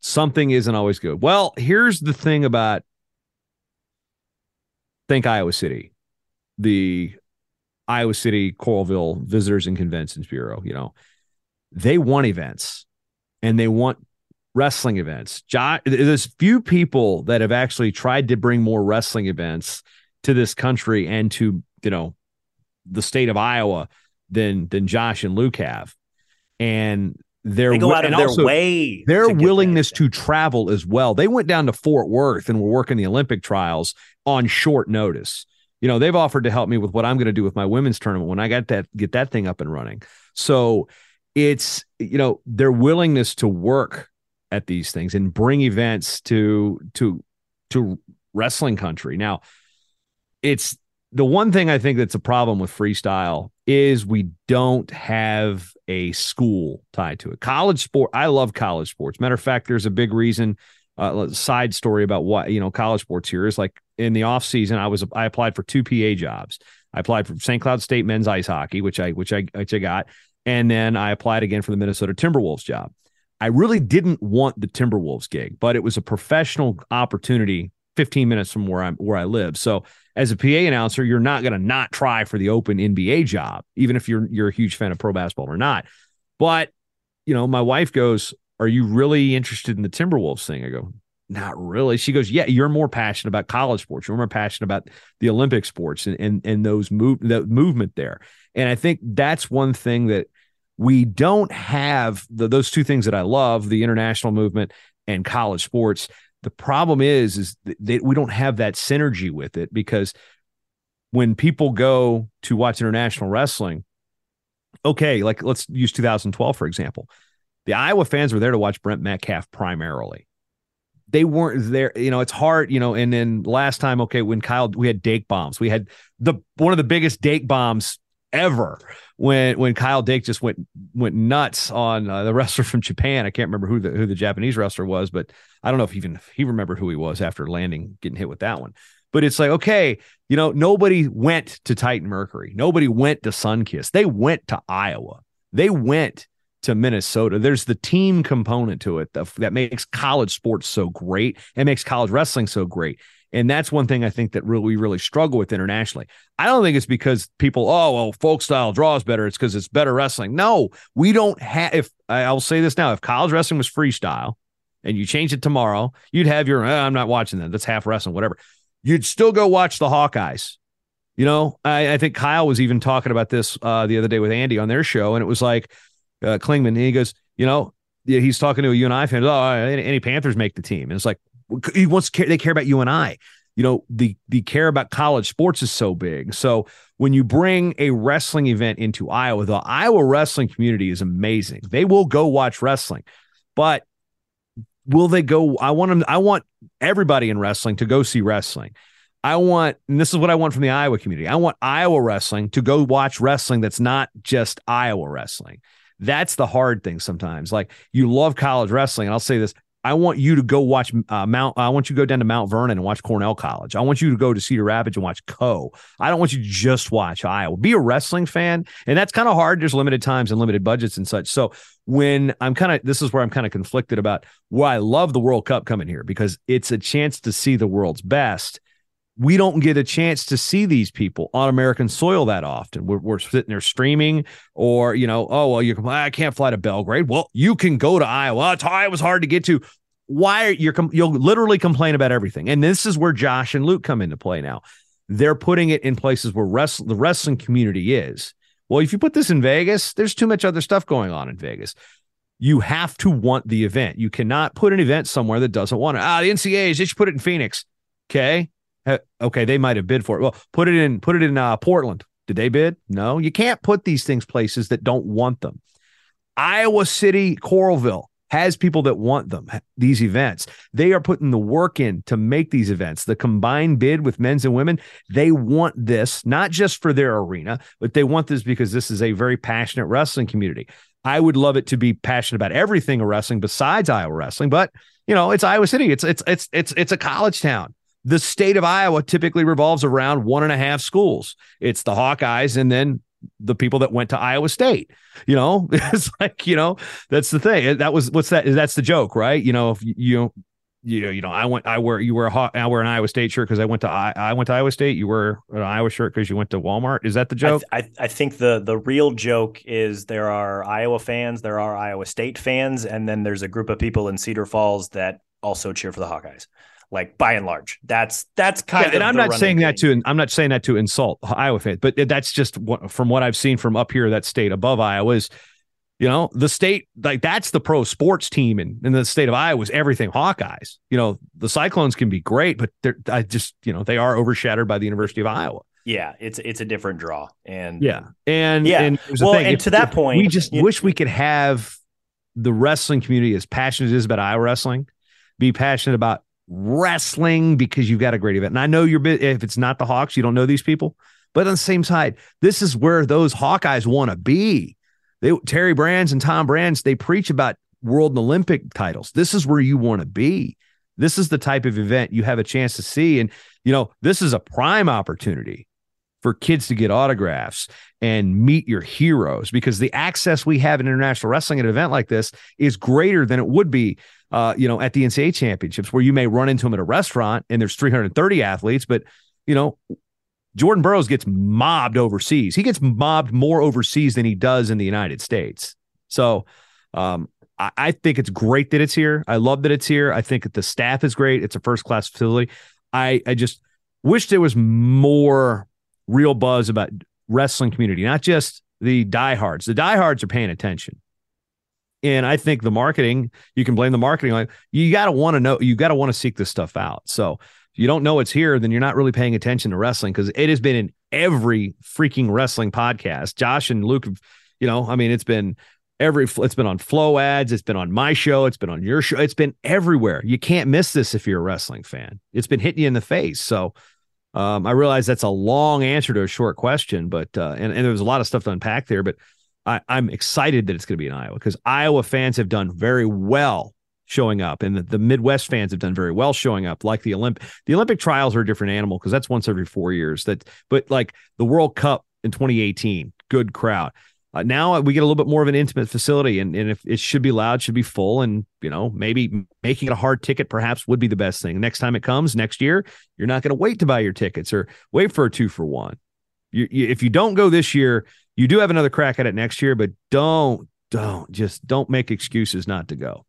something isn't always good. Well, here's the thing about, think Iowa City, the Iowa City, Coralville Visitors and Conventions Bureau, you know, they want events and they want wrestling events. Josh, there's few people that have actually tried to bring more wrestling events to this country and to, you know, the state of Iowa than than Josh and Luke have. And their, they go out of their also, way their to willingness to travel as well. They went down to Fort Worth and were working the Olympic trials on short notice. You know, they've offered to help me with what I'm going to do with my women's tournament when I got that get that thing up and running. So it's, you know, their willingness to work at these things and bring events to, to, to wrestling country. Now it's the one thing I think that's a problem with freestyle is we don't have a school tied to it. College sport. I love college sports. Matter of fact, there's a big reason, uh, side story about what, you know, college sports here is like in the off season. I was, I applied for two P A jobs. I applied for Saint Cloud State men's ice hockey, which I, which I, which I got. And then I applied again for the Minnesota Timberwolves job. I really didn't want the Timberwolves gig, but it was a professional opportunity fifteen minutes from where I'm, where I live. So as a P A announcer, you're not going to not try for the open N B A job, even if you're, you're a huge fan of pro basketball or not. But, you know, my wife goes, are you really interested in the Timberwolves thing? I go, not really. She goes, yeah, you're more passionate about college sports. You're more passionate about the Olympic sports and, and, and those move the movement there. And I think that's one thing that, we don't have the, those two things that I love, the international movement and college sports. The problem is, is that we don't have that synergy with it because when people go to watch international wrestling, okay, like let's use two thousand twelve, for example, the Iowa fans were there to watch Brent Metcalf primarily. They weren't there. You know, it's hard, you know, and then last time, okay, when Kyle, we had Dake bombs, we had the, one of the biggest Dake bombs ever when when Kyle Dake just went went nuts on uh, the wrestler from Japan. I can't remember who the who the Japanese wrestler was, but I don't know if even if he remembered who he was after landing, getting hit with that one. But it's like, okay, you know, nobody went to Titan Mercury. Nobody went to Sunkiss. They went to Iowa. They went to Minnesota. There's the team component to it that, that makes college sports so great and makes college wrestling so great. And that's one thing I think that really, we really struggle with internationally. I don't think it's because people, oh, well, folk style draws better. It's because it's better wrestling. No, we don't have, if I'll say this now, if college wrestling was freestyle and you change it tomorrow, you'd have your, oh, I'm not watching that. That's half wrestling, whatever. You'd still go watch the Hawkeyes. You know, I, I think Kyle was even talking about this uh, the other day with Andy on their show. And it was like uh, Klingman. And he goes, you know, he's talking to a U N I fan. Oh, any, any Panthers make the team. And it's like, he wants to care, they care about you and I, you know, the, the care about college sports is so big. So when you bring a wrestling event into Iowa, the Iowa wrestling community is amazing. They will go watch wrestling. But will they go? I want them. I want everybody in wrestling to go see wrestling. I want, and this is what I want from the Iowa community. I want Iowa wrestling to go watch wrestling that's not just Iowa wrestling. That's the hard thing sometimes. Like, you love college wrestling, and I'll say this. I want you to go watch uh, Mount. I want you to go down to Mount Vernon and watch Cornell College. I want you to go to Cedar Rapids and watch Co. I don't want you to just watch Iowa. Be a wrestling fan. And that's kind of hard. There's limited times and limited budgets and such. So when I'm kind of, this is where I'm kind of conflicted about why I love the World Cup coming here, because it's a chance to see the world's best. We don't get a chance to see these people on American soil that often. We're, we're sitting there streaming, or, you know, oh, well, you can, I can't fly to Belgrade. Well, you can go to Iowa. Iowa's hard to get to. Why are you, you'll literally complain about everything. And this is where Josh and Luke come into play now. They're putting it in places where wrestling, the wrestling community is. Well, if you put this in Vegas, there's too much other stuff going on in Vegas. You have to want the event. You cannot put an event somewhere that doesn't want it. Ah, the N C double A's, they should put it in Phoenix. Okay. Okay, they might have bid for it. Well, put it in, put it in uh, Portland. Did they bid? No, you can't put these things places that don't want them. Iowa City, Coralville has people that want them. These events, they are putting the work in to make these events. The combined bid with men's and women, they want this not just for their arena, but they want this because this is a very passionate wrestling community. I would love it to be passionate about everything of wrestling besides Iowa wrestling, but you know, it's Iowa City. It's it's it's it's it's a college town. The state of Iowa typically revolves around one and a half schools. It's the Hawkeyes and then the people that went to Iowa State. You know, it's like, you know, that's the thing. That was, what's that? That's the joke, right? You know, if you, you know, you know, I went, I wear, you wear a Haw- I wear an Iowa State shirt because I went to, I, I went to Iowa State. You wear an Iowa shirt because you went to Walmart. Is that the joke? I, th- I, I think the, the real joke is there are Iowa fans, there are Iowa State fans, and then there's a group of people in Cedar Falls that also cheer for the Hawkeyes. Like, by and large, that's that's kind yeah, of. And I'm not saying game. that to I'm not saying that to insult Iowa fans, but that's just what, from what I've seen from up here, that state above Iowa is, you know, the state, like, that's the pro sports team in, in the state of Iowa is everything Hawkeyes. You know, the Cyclones can be great, but they're I just you know they are overshadowed by the University of Iowa. Yeah, it's it's a different draw, and yeah, and yeah, and well, and if, to that point, we just wish know. we could have the wrestling community as passionate as it is about Iowa wrestling, be passionate about wrestling because you've got a great event. And I know you're, if it's not the Hawks, you don't know these people, but on the same side, this is where those Hawkeyes want to be. They, Terry Brands and Tom Brands, they preach about world and Olympic titles. This is where you want to be. This is the type of event you have a chance to see. And, you know, this is a prime opportunity for kids to get autographs and meet your heroes, because the access we have in international wrestling at an event like this is greater than it would be Uh, you know, at the N C double A championships, where you may run into them at a restaurant and there's three hundred thirty athletes. But, you know, Jordan Burroughs gets mobbed overseas. He gets mobbed more overseas than he does in the United States. So um, I, I think it's great that it's here. I love that it's here. I think that the staff is great. It's a first class facility. I, I just wish there was more real buzz about wrestling community, not just the diehards. The diehards are paying attention. And I think the marketing, you can blame the marketing. Like, you got to want to know, you got to want to seek this stuff out. So if you don't know it's here, then you're not really paying attention to wrestling, because it has been in every freaking wrestling podcast. Josh and Luke, you know, I mean, it's been every, it's been on Flow Ads. It's been on my show. It's been on your show. It's been everywhere. You can't miss this if you're a wrestling fan. It's been hitting you in the face. So um, I realize that's a long answer to a short question, but, uh, and, and there was a lot of stuff to unpack there, but I, I'm excited that it's going to be in Iowa, because Iowa fans have done very well showing up, and the, the Midwest fans have done very well showing up. Like the Olympic, the Olympic trials are a different animal, because that's once every four years. That, but like the World Cup in twenty eighteen, good crowd. Uh, now we get a little bit more of an intimate facility, and, and if it should be loud, should be full, and you know, maybe making it a hard ticket perhaps would be the best thing. Next time it comes next year, you're not going to wait to buy your tickets or wait for a two for one. You, you, if you don't go this year, you do have another crack at it next year, but don't, don't, just don't make excuses not to go.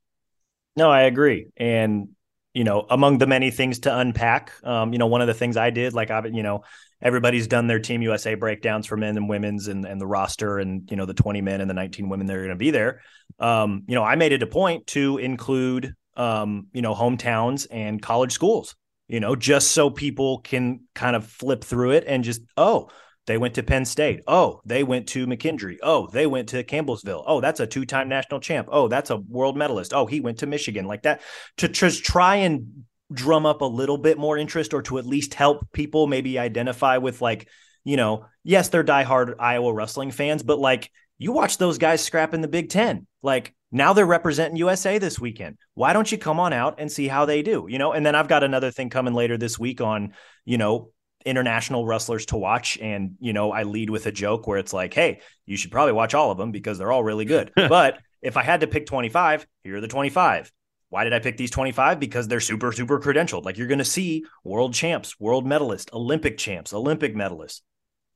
No, I agree. And, you know, among the many things to unpack, um, you know, one of the things I did, like, I, you know, everybody's done their Team U S A breakdowns for men and women's, and, and the roster, and, you know, the twenty men and the nineteen women that are going to be there. Um, you know, I made it a point to include, um, you know, hometowns and college schools, you know, just so people can kind of flip through it and just, oh, They went to Penn State. Oh, they went to McKendree. Oh, they went to Campbellsville. Oh, that's a two-time national champ. Oh, that's a world medalist. Oh, he went to Michigan, like that, to just try and drum up a little bit more interest, or to at least help people maybe identify with, like, you know, yes, they're diehard Iowa wrestling fans, but like, you watch those guys scrap in the Big Ten. Like, now they're representing U S A this weekend. Why don't you come on out and see how they do, you know? And then I've got another thing coming later this week on, you know, international wrestlers to watch. And, you know, I lead with a joke where it's like, hey, you should probably watch all of them because they're all really good. But if I had to pick twenty-five, here are the twenty-five. Why did I pick these twenty-five? Because they're super, super credentialed. Like, you're going to see world champs, world medalists, Olympic champs, Olympic medalists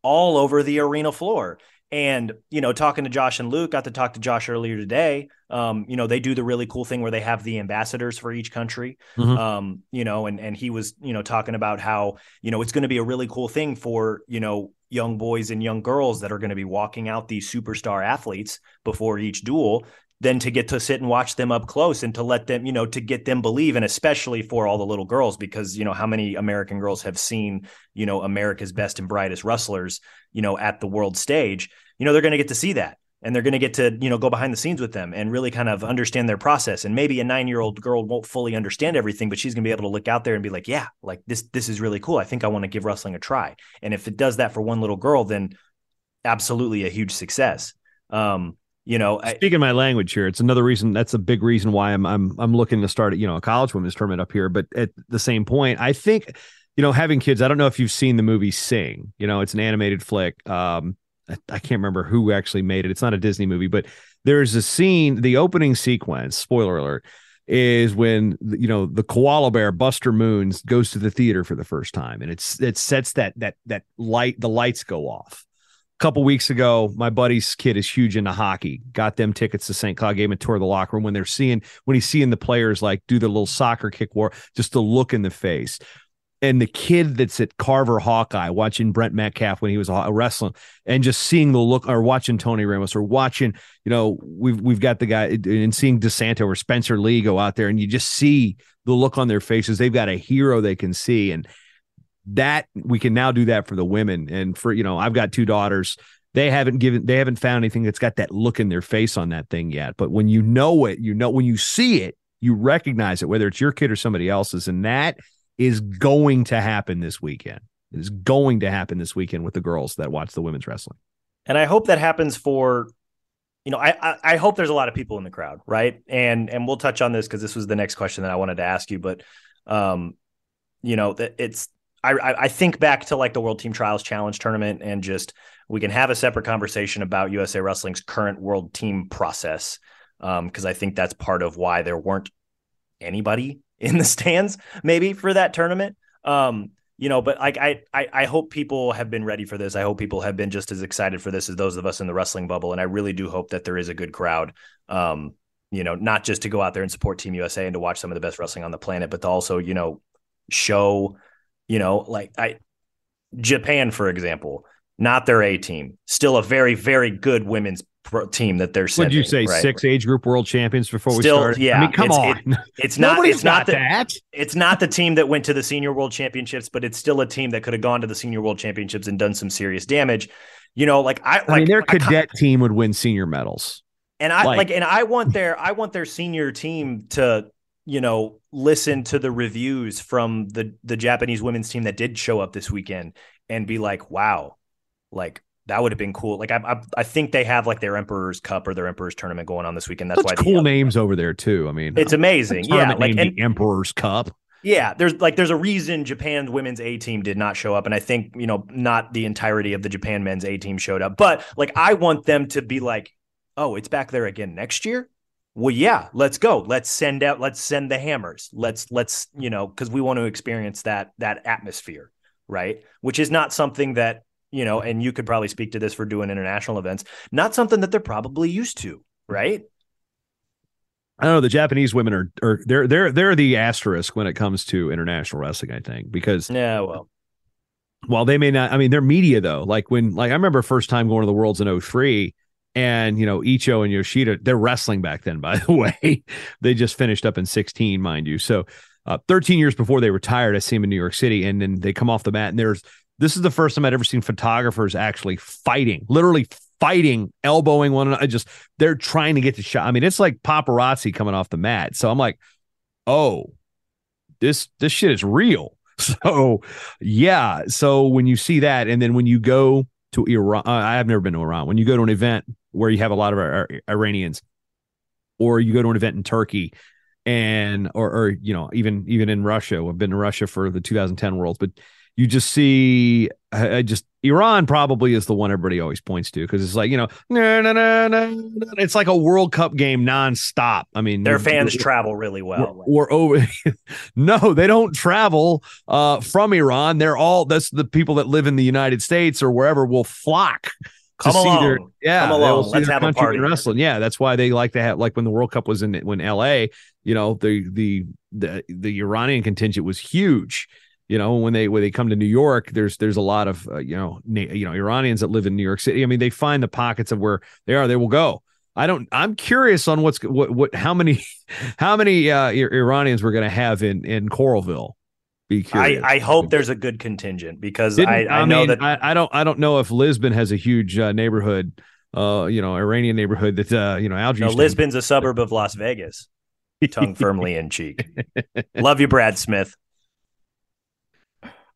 all over the arena floor. And, you know, talking to Josh and Luke, got to talk to Josh earlier today. Um, you know, they do the really cool thing where they have the ambassadors for each country, mm-hmm. um, you know, and, and he was, you know, talking about how, you know, it's going to be a really cool thing for, you know, young boys and young girls that are going to be walking out these superstar athletes before each duel, then to get to sit and watch them up close and to let them, you know, to get them believe. And especially for all the little girls, because, you know, how many American girls have seen, you know, America's best and brightest wrestlers, you know, at the world stage, you know, they're going to get to see that. And they're going to get to, you know, go behind the scenes with them and really kind of understand their process. And maybe a nine-year-old girl won't fully understand everything, but she's going to be able to look out there and be like, yeah, like this, this is really cool. I think I want to give wrestling a try. And if it does that for one little girl, then absolutely a huge success. Um, You know, speaking I, my language here, it's another reason. That's a big reason why I'm I'm I'm looking to start, you know, a college women's tournament up here. But at the same point, I think, you know, having kids, I don't know if you've seen the movie Sing. You know, it's an animated flick. Um, I, I can't remember who actually made it. It's not a Disney movie, but there's a scene. The opening sequence, spoiler alert, is when, you know, the koala bear Buster Moons goes to the theater for the first time, and it's it sets that that that light. The lights go off. A couple weeks ago, my buddy's kid is huge into hockey. Got them tickets to Saint Cloud game and tour the locker room. When they're seeing, when he's seeing the players like do the little soccer kick war, just the look in the face. And the kid that's at Carver Hawkeye watching Brent Metcalf when he was a wrestling, and just seeing the look, or watching Tony Ramos, or watching, you know, we've we've got the guy, and seeing DeSanto or Spencer Lee go out there, and you just see the look on their faces. They've got a hero they can see, and that we can now do that for the women. And for, you know, I've got two daughters. They haven't given, they haven't found anything that's got that look in their face on that thing yet. But when you know it, you know, when you see it, you recognize it, whether it's your kid or somebody else's. And that is going to happen this weekend. It is going to happen this weekend with the girls that watch the women's wrestling. And I hope that happens for, you know, I, I, I hope there's a lot of people in the crowd. Right. And, and we'll touch on this because this was the next question that I wanted to ask you, but um, you know, that it's, I, I think back to like the World Team Trials Challenge tournament, and just, we can have a separate conversation about U S A Wrestling's current world team process. Um, Cause I think that's part of why there weren't anybody in the stands maybe for that tournament. Um, you know, but like, I, I, I hope people have been ready for this. I hope people have been just as excited for this as those of us in the wrestling bubble. And I really do hope that there is a good crowd, um, you know, not just to go out there and support Team U S A and to watch some of the best wrestling on the planet, but to also, you know, show, you know, like I, Japan, for example, not their A team, still a very, very good women's pro team that they're sending. Would you say right? six age group world champions before we still, start? Yeah, I mean, come it's, on, it, it's not, it's not the, that. It's not the team that went to the senior world championships, but it's still a team that could have gone to the senior world championships and done some serious damage. You know, like I, like, I mean, their cadet I, team would win senior medals, and I like, like, and I want their, I want their senior team to, you know, listen to the reviews from the, the Japanese women's team that did show up this weekend and be like, wow, like that would have been cool. Like I, I, I think they have like their Emperor's Cup or their Emperor's Tournament going on this weekend. That's, That's why cool names over there too. I mean, it's amazing. Yeah, like and, the Emperor's Cup. Yeah, there's like there's a reason Japan's women's A team did not show up, and I think, you know, not the entirety of the Japan men's A team showed up, but like I want them to be like, oh, it's back there again next year. Well, yeah, let's go. Let's send out, let's send the hammers. Let's, let's, you know, cause we want to experience that, that atmosphere. Right. Which is not something that, you know, and you could probably speak to this for doing international events, not something that they're probably used to. Right. I don't know. The Japanese women are, are they're, they're, they're the asterisk when it comes to international wrestling, I think, because yeah, well, while they may not, I mean, their media though, like when, like I remember first time going to the Worlds in oh three, and, you know, Icho and Yoshida, they're wrestling back then, by the way. They just finished up in sixteen, mind you. So uh, thirteen years before they retired, I see them in New York City, and then they come off the mat, and there's This is the first time I'd ever seen photographers actually fighting, literally fighting, elbowing one another. Just they're trying to get the shot. I mean, it's like paparazzi coming off the mat. So I'm like, oh, this this shit is real. So yeah. So when you see that, and then when you go to Iran, uh, I have never been to Iran. When you go to an event where you have a lot of our, our Iranians, or you go to an event in Turkey, and or or you know even even in Russia, I've been to Russia for the two thousand ten Worlds, but you just see, I just Iran probably is the one everybody always points to because it's like, you know, no, no, no, no, it's like a World Cup game nonstop. I mean, their fans travel really well. Or over, no, they don't travel uh, from Iran. They're all that's the people that live in the United States or wherever will flock. Come to along. See their, yeah, come along. Let's have a party. Wrestling. Yeah, that's why they like to have, like when the World Cup was in when L A, you know, the the the, the Iranian contingent was huge. You know, when they when they come to New York, there's there's a lot of uh, you know na- you know Iranians that live in New York City. I mean, they find the pockets of where they are. They will go. I don't. I'm curious on what's what what how many how many uh, Iranians we're going to have in in Coralville. Be curious. I, I hope there's a good contingent because I, I, I know mean, that I, I don't I don't know if Lisbon has a huge uh, neighborhood, uh, you know, Iranian neighborhood that uh, you know. Algae no, Lisbon's a suburb of Las Vegas. Tongue firmly in cheek. Love you, Brad Smith.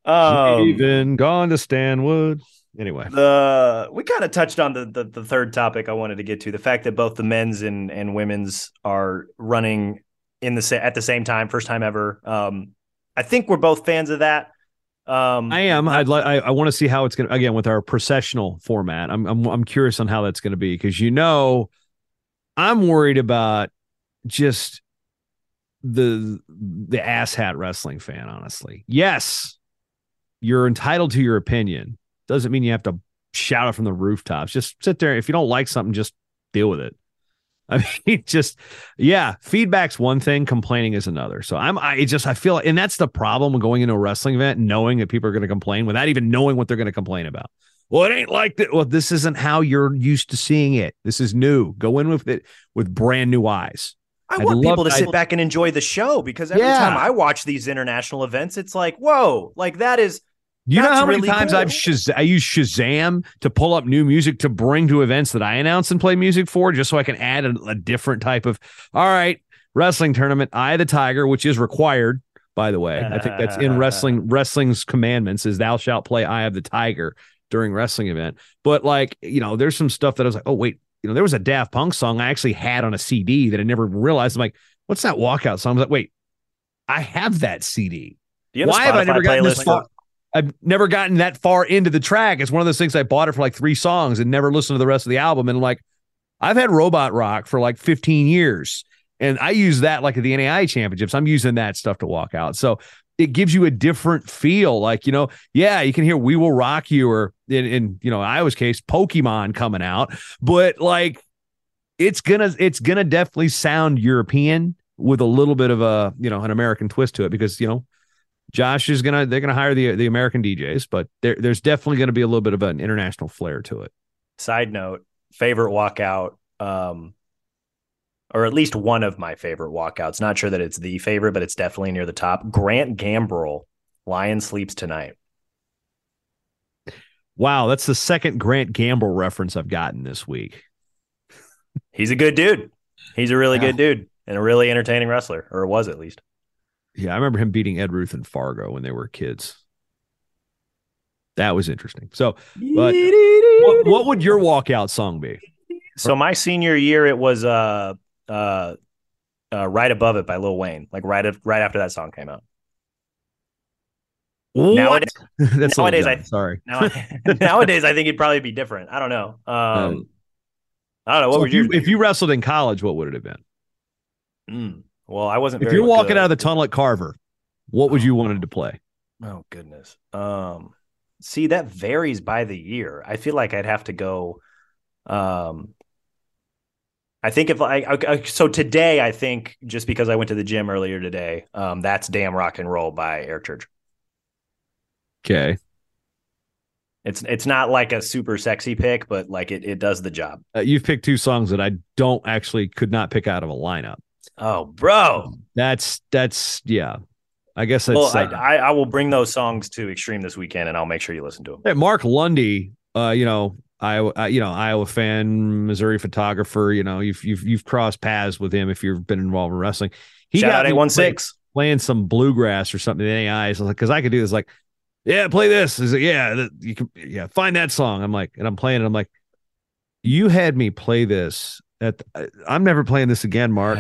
Um, even gone to Stanwood. Anyway, the we kind of touched on the, the the third topic I wanted to get to, the fact that both the men's and, and women's are running in the at the same time, first time ever. Um, I think we're both fans of that. Um, I am. I'd like. I, I want to see how it's going to again with our processional format. I'm I'm I'm curious on how that's going to be because you know, I'm worried about just the the asshat wrestling fan. Honestly, yes. You're entitled to your opinion. Doesn't mean you have to shout it from the rooftops. Just sit there. If you don't like something, just deal with it. I mean, just, yeah, feedback's one thing. Complaining is another. So I'm, I just, I feel, and that's the problem with going into a wrestling event, knowing that people are going to complain without even knowing what they're going to complain about. Well, it ain't like that. Well, this isn't how you're used to seeing it. This is new. Go in with it with brand new eyes. I I'd want people to sit I, back and enjoy the show because every yeah. time I watch these international events, it's like, whoa, like that is, You That's know how many really times cool. I've Shaz- I use Shazam to pull up new music to bring to events that I announce and play music for, just so I can add a, a different type of, all right, wrestling tournament, Eye of the Tiger, which is required, by the way. Uh, I think that's in wrestling. Wrestling's commandments is thou shalt play Eye of the Tiger during wrestling event. But like, you know, there's some stuff that I was like, oh, wait, you know, there was a Daft Punk song I actually had on a C D that I never realized. I'm like, what's that walkout song? I'm like, wait, I have that C D. Do you have Why have I never gotten this far? I've never gotten that far into the track. It's one of those things I bought it for like three songs and never listened to the rest of the album. And like, I've had Robot Rock for like fifteen years. And I use that like at the N A I A championships. I'm using that stuff to walk out. So it gives you a different feel. Like, you know, yeah, you can hear We Will Rock You or in, in you know, Iowa's case, Pokemon coming out. But like, it's gonna, it's gonna definitely sound European with a little bit of a, you know, an American twist to it because, you know, Josh is gonna they're gonna hire the the American D Js, but there there's definitely gonna be a little bit of an international flair to it. Side note, favorite walkout, um, or at least one of my favorite walkouts. Not sure that it's the favorite, but it's definitely near the top. Grant Gambrell, Lion Sleeps Tonight. Wow, that's the second Grant Gambrell reference I've gotten this week. He's a good dude. He's a really yeah. good dude and a really entertaining wrestler, or was at least. Yeah, I remember him beating Ed Ruth and Fargo when they were kids. That was interesting. So, but what, what would your walkout song be? So my senior year, it was uh, uh, uh, Right Above It by Lil Wayne, like right of, right after that song came out. What? Nowadays, That's nowadays I sorry. Nowadays, I think it'd probably be different. I don't know. Um, um, I don't know. What so would you, you if you wrestled in college? What would it have been? Mm. Well, I wasn't. Very if you're walking good. out of the tunnel at Carver, what would oh, you wanted to play? Oh goodness. Um, see, that varies by the year. I feel like I'd have to go. Um, I think if I, I so today, I think just because I went to the gym earlier today, um, that's Damn Rock and Roll by Eric Church. Okay. It's it's not like a super sexy pick, but like it it does the job. Uh, you've picked two songs that I don't actually could not pick out of a lineup. Oh, bro, that's that's yeah. I guess that's... Well, I, I, I will bring those songs to Extreme this weekend, and I'll make sure you listen to them. Hey, Mark Lundy, uh, you know, Iowa, uh, you know, Iowa fan, Missouri photographer. You know, you've you've you've crossed paths with him if you've been involved in wrestling. He Shout got out eight one six playing some bluegrass or something in the eyes, like, because I could do this. Like, yeah, play this. He's like, yeah, th- you can, yeah, find that song. I'm like, and I'm playing it. I'm like, you had me play this. At the, I'm never playing this again, Mark.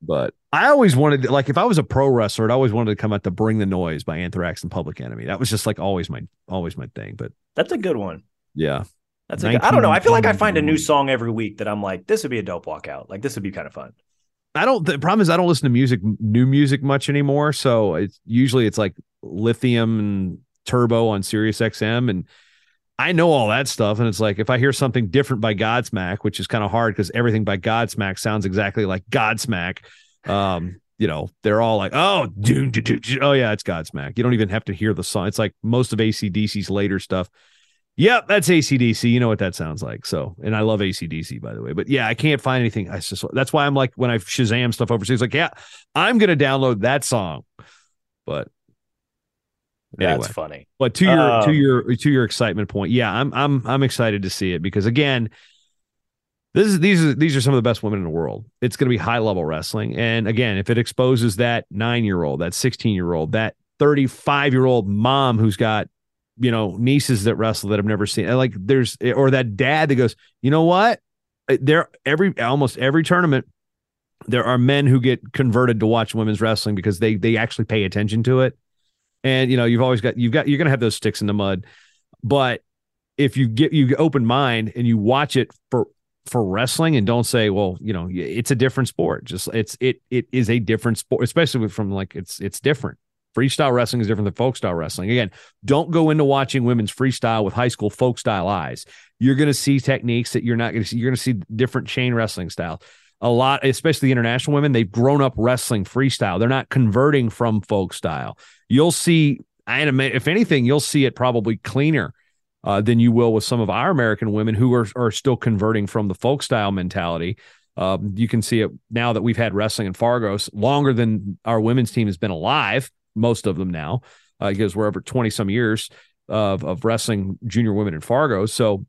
But I always wanted to, like, if I was a pro wrestler, I'd always wanted to come out to Bring the Noise by Anthrax and Public Enemy. That was just like always my always my thing. But that's a good one. Yeah, that's a good, I don't know. I feel like I find a new song every week that I'm like, this would be a dope walkout. Like, this would be kind of fun. I don't. The problem is I don't listen to music, new music much anymore. So it's usually it's like Lithium and Turbo on Sirius X M, and I know all that stuff. And it's like, if I hear something different by Godsmack, which is kind of hard because everything by Godsmack sounds exactly like Godsmack. Um, you know, they're all like, oh, doo, doo, doo, doo. Oh, yeah, it's Godsmack. You don't even have to hear the song. It's like most of A C D C's later stuff. Yep, that's A C D C. You know what that sounds like. So, and I love A C D C, by the way. But yeah, I can't find anything. I just, that's why I'm like, when I Shazam stuff overseas, like, yeah, I'm going to download that song. But yeah, anyway, it's funny. But to your um, to your to your excitement point, yeah, I'm I'm I'm excited to see it because again, this is these are these are some of the best women in the world. It's going to be high level wrestling, and again, if it exposes that nine year old, that sixteen year old, that thirty-five year old mom who's got, you know, nieces that wrestle that I've never seen, and like there's or that dad that goes, you know what, there every almost every tournament there are men who get converted to watch women's wrestling because they they actually pay attention to it. And, you know, you've always got you've got you're going to have those sticks in the mud. But if you get you open mind and you watch it for for wrestling and don't say, well, you know, it's a different sport. Just it's it it is a different sport, especially from like it's it's different. Freestyle wrestling is different than folk style wrestling. Again, don't go into watching women's freestyle with high school folk style eyes. You're going to see techniques that you're not going to see. You're going to see different chain wrestling styles. A lot, especially the international women, they've grown up wrestling freestyle. They're not converting from folk style. You'll see, if anything, you'll see it probably cleaner uh, than you will with some of our American women who are, are still converting from the folk style mentality. Um, you can see it now that we've had wrestling in Fargo longer than our women's team has been alive, most of them now, uh, because we're over twenty-some years of, of wrestling junior women in Fargo. So,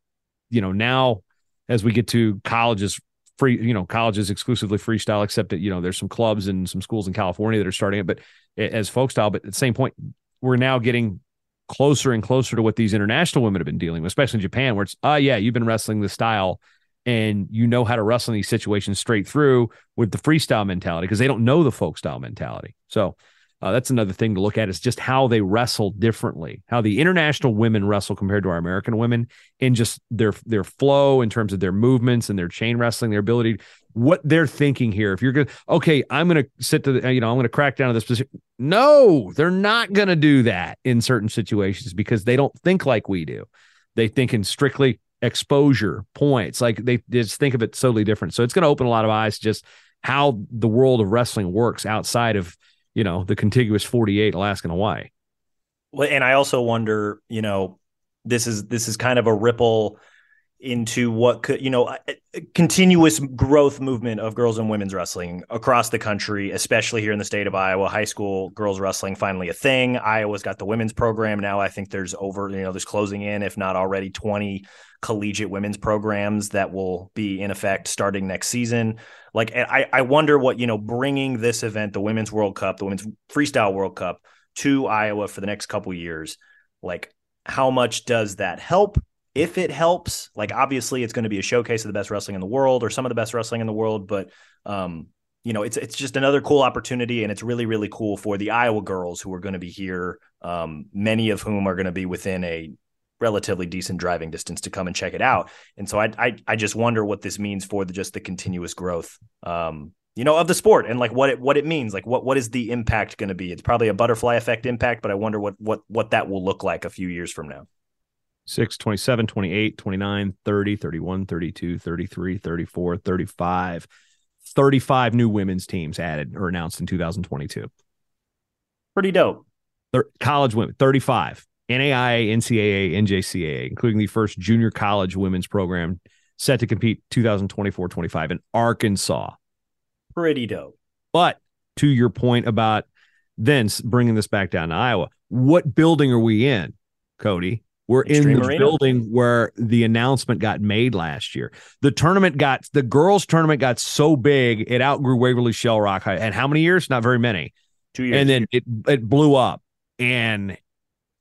you know, now as we get to colleges, free, you know, colleges exclusively freestyle, except that, you know, there's some clubs and some schools in California that are starting it, but as folk style. But at the same point, we're now getting closer and closer to what these international women have been dealing with, especially in Japan, where it's, oh, uh, yeah, you've been wrestling this style and you know how to wrestle in these situations straight through with the freestyle mentality because they don't know the folk style mentality. So uh, that's another thing to look at is just how they wrestle differently, how the international women wrestle compared to our American women in just their, their flow in terms of their movements and their chain wrestling, their ability, what they're thinking here. If you're going to, okay, I'm going to sit to the, you know, I'm going to crack down on this position. No, they're not going to do that in certain situations because they don't think like we do. They think in strictly exposure points. Like they, they just think of it totally different. So it's going to open a lot of eyes, just how the world of wrestling works outside of, you know, the contiguous forty-eight, Alaska and Hawaii. Well, and I also wonder, you know, this is this is kind of a ripple into what could, you know, a, a continuous growth movement of girls and women's wrestling across the country, especially here in the state of Iowa. High school girls wrestling finally a thing. Iowa's got the women's program now. I think there's over, you know, there's closing in, if not already, twenty collegiate women's programs that will be in effect starting next season. Like, I, I wonder what, you know, bringing this event, the Women's World Cup, the Women's Freestyle World Cup to Iowa for the next couple of years, like how much does that help? If it helps, like, obviously it's going to be a showcase of the best wrestling in the world or some of the best wrestling in the world. But, um, you know, it's, it's just another cool opportunity, and it's really, really cool for the Iowa girls who are going to be here. Um, many of whom are going to be within a relatively decent driving distance to come and check it out. And so I, I, I just wonder what this means for the, just the continuous growth, um, you know, of the sport, and like what it, what it means, like what, what is the impact going to be? It's probably a butterfly effect impact, but I wonder what, what, what that will look like a few years from now. six, twenty-seven, twenty-eight, twenty-nine, thirty, thirty-one, thirty-two, thirty-three, thirty-four, thirty-five, thirty-five new women's teams added or announced in two thousand twenty-two. Pretty dope. Thir- college women, thirty-five. N A I A, N C A A, N J C A A, including the first junior college women's program set to compete twenty twenty-four twenty-five in Arkansas. Pretty dope. But to your point about then bringing this back down to Iowa, what building are we in, Cody? We're Extreme in the Arena. Building where the announcement got made last year. The tournament got, the girls' tournament got so big, it outgrew Waverly Shell Rock High. And how many years? Not very many. Two years. And then it, it blew up. And,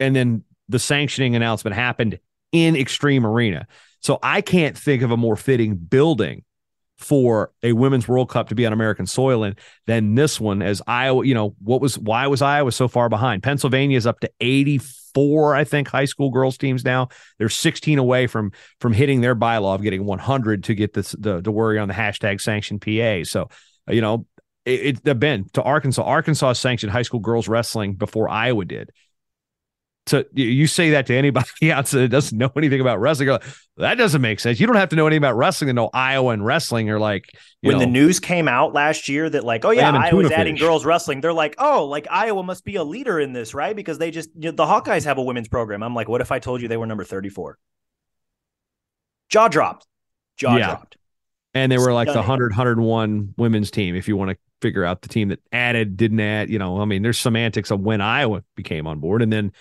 and then the sanctioning announcement happened in Extreme Arena. So I can't think of a more fitting building for a Women's World Cup to be on American soil in than this one, as Iowa, you know, what was, why was Iowa so far behind? Pennsylvania is up to eighty-four, I think, high school girls teams now. They're sixteen away from, from hitting their bylaw of getting one hundred to get this, the, the worry on the hashtag sanctioned P A. So, you know, it, it been to Arkansas, Arkansas sanctioned high school girls wrestling before Iowa did. So you say that to anybody out that doesn't know anything about wrestling, like, that doesn't make sense. You don't have to know anything about wrestling to know Iowa and wrestling are like, you when know, the news came out last year that like, oh yeah, Iowa's adding girls wrestling. They're like, oh, like Iowa must be a leader in this, right? Because they just, you know, the Hawkeyes have a women's program. I'm like, what if I told you they were number thirty-four? Jaw dropped, jaw yeah. dropped. And they were like the one hundred, one hundred one women's team. If you want to figure out the team that added, didn't add, you know, I mean, there's semantics of when Iowa became on board. And then,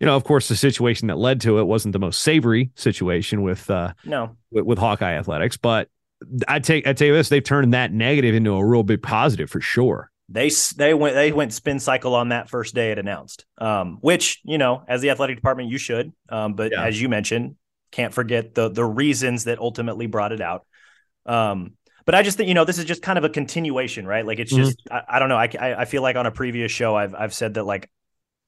you know, of course, the situation that led to it wasn't the most savory situation with uh, no with, with Hawkeye Athletics, but I take I tell you this, they've turned that negative into a real big positive for sure. They they went they went spin cycle on that first day it announced, um, which you know, as the athletic department, you should, um, but yeah. as you mentioned, can't forget the the reasons that ultimately brought it out. Um, but I just think, you know, this is just kind of a continuation, right? Like it's just mm-hmm. I, I don't know. I I feel like on a previous show I've I've said that like.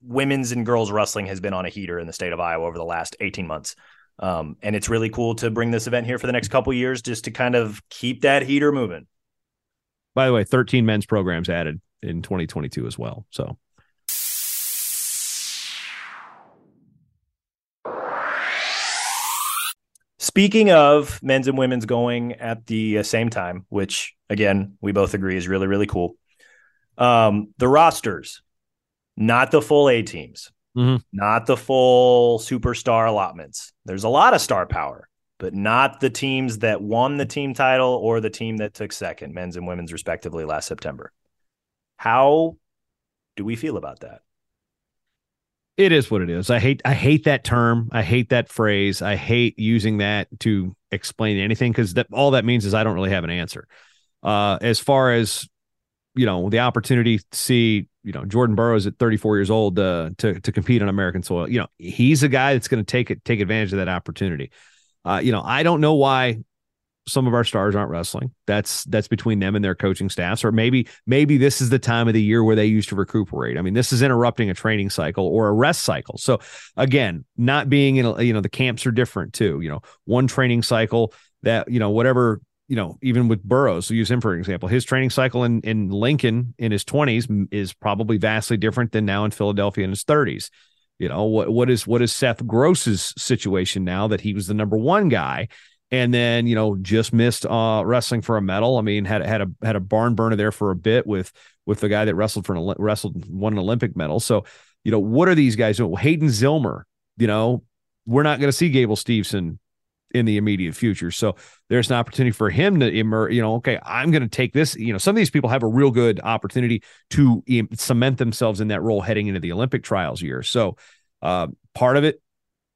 Women's and girls wrestling has been on a heater in the state of Iowa over the last eighteen months. Um, and it's really cool to bring this event here for the next couple of years, just to kind of keep that heater moving. By the way, thirteen men's programs added in twenty twenty-two as well. So. Speaking of men's and women's going at the same time, which again, we both agree is really, really cool. Um, the rosters. Not the full A teams, mm-hmm. not the full superstar allotments. There's a lot of star power, but not the teams that won the team title or the team that took second, men's and women's respectively, last September. How do we feel about that? It is what it is. I hate I hate that term. I hate that phrase. I hate using that to explain anything, because that, all that means is I don't really have an answer. Uh, as far as, you know, the opportunity to see, you know, Jordan Burroughs at thirty-four years old uh, to to compete on American soil. You know, he's a guy that's going to take it, take advantage of that opportunity. Uh, you know, I don't know why some of our stars aren't wrestling. That's that's between them and their coaching staffs, or maybe maybe this is the time of the year where they used to recuperate. I mean, this is interrupting a training cycle or a rest cycle. So again, not being in, a, you know, the camps are different too. You know, one training cycle that, you know, whatever. You know, even with Burroughs, so use him for example, his training cycle in, in Lincoln in his twenties is probably vastly different than now in Philadelphia in his thirties. You know, what what is what is Seth Gross's situation now that he was the number one guy and then, you know, just missed uh, wrestling for a medal. I mean, had had a had a barn burner there for a bit with with the guy that wrestled for an wrestled won an Olympic medal. So, you know, what are these guys doing? Hayden Zillmer, you know, we're not going to see Gable Steveson in the immediate future. So there's an opportunity for him to emerge, you know, okay, I'm going to take this, you know, some of these people have a real good opportunity to cement themselves in that role heading into the Olympic trials year. So uh, part of it,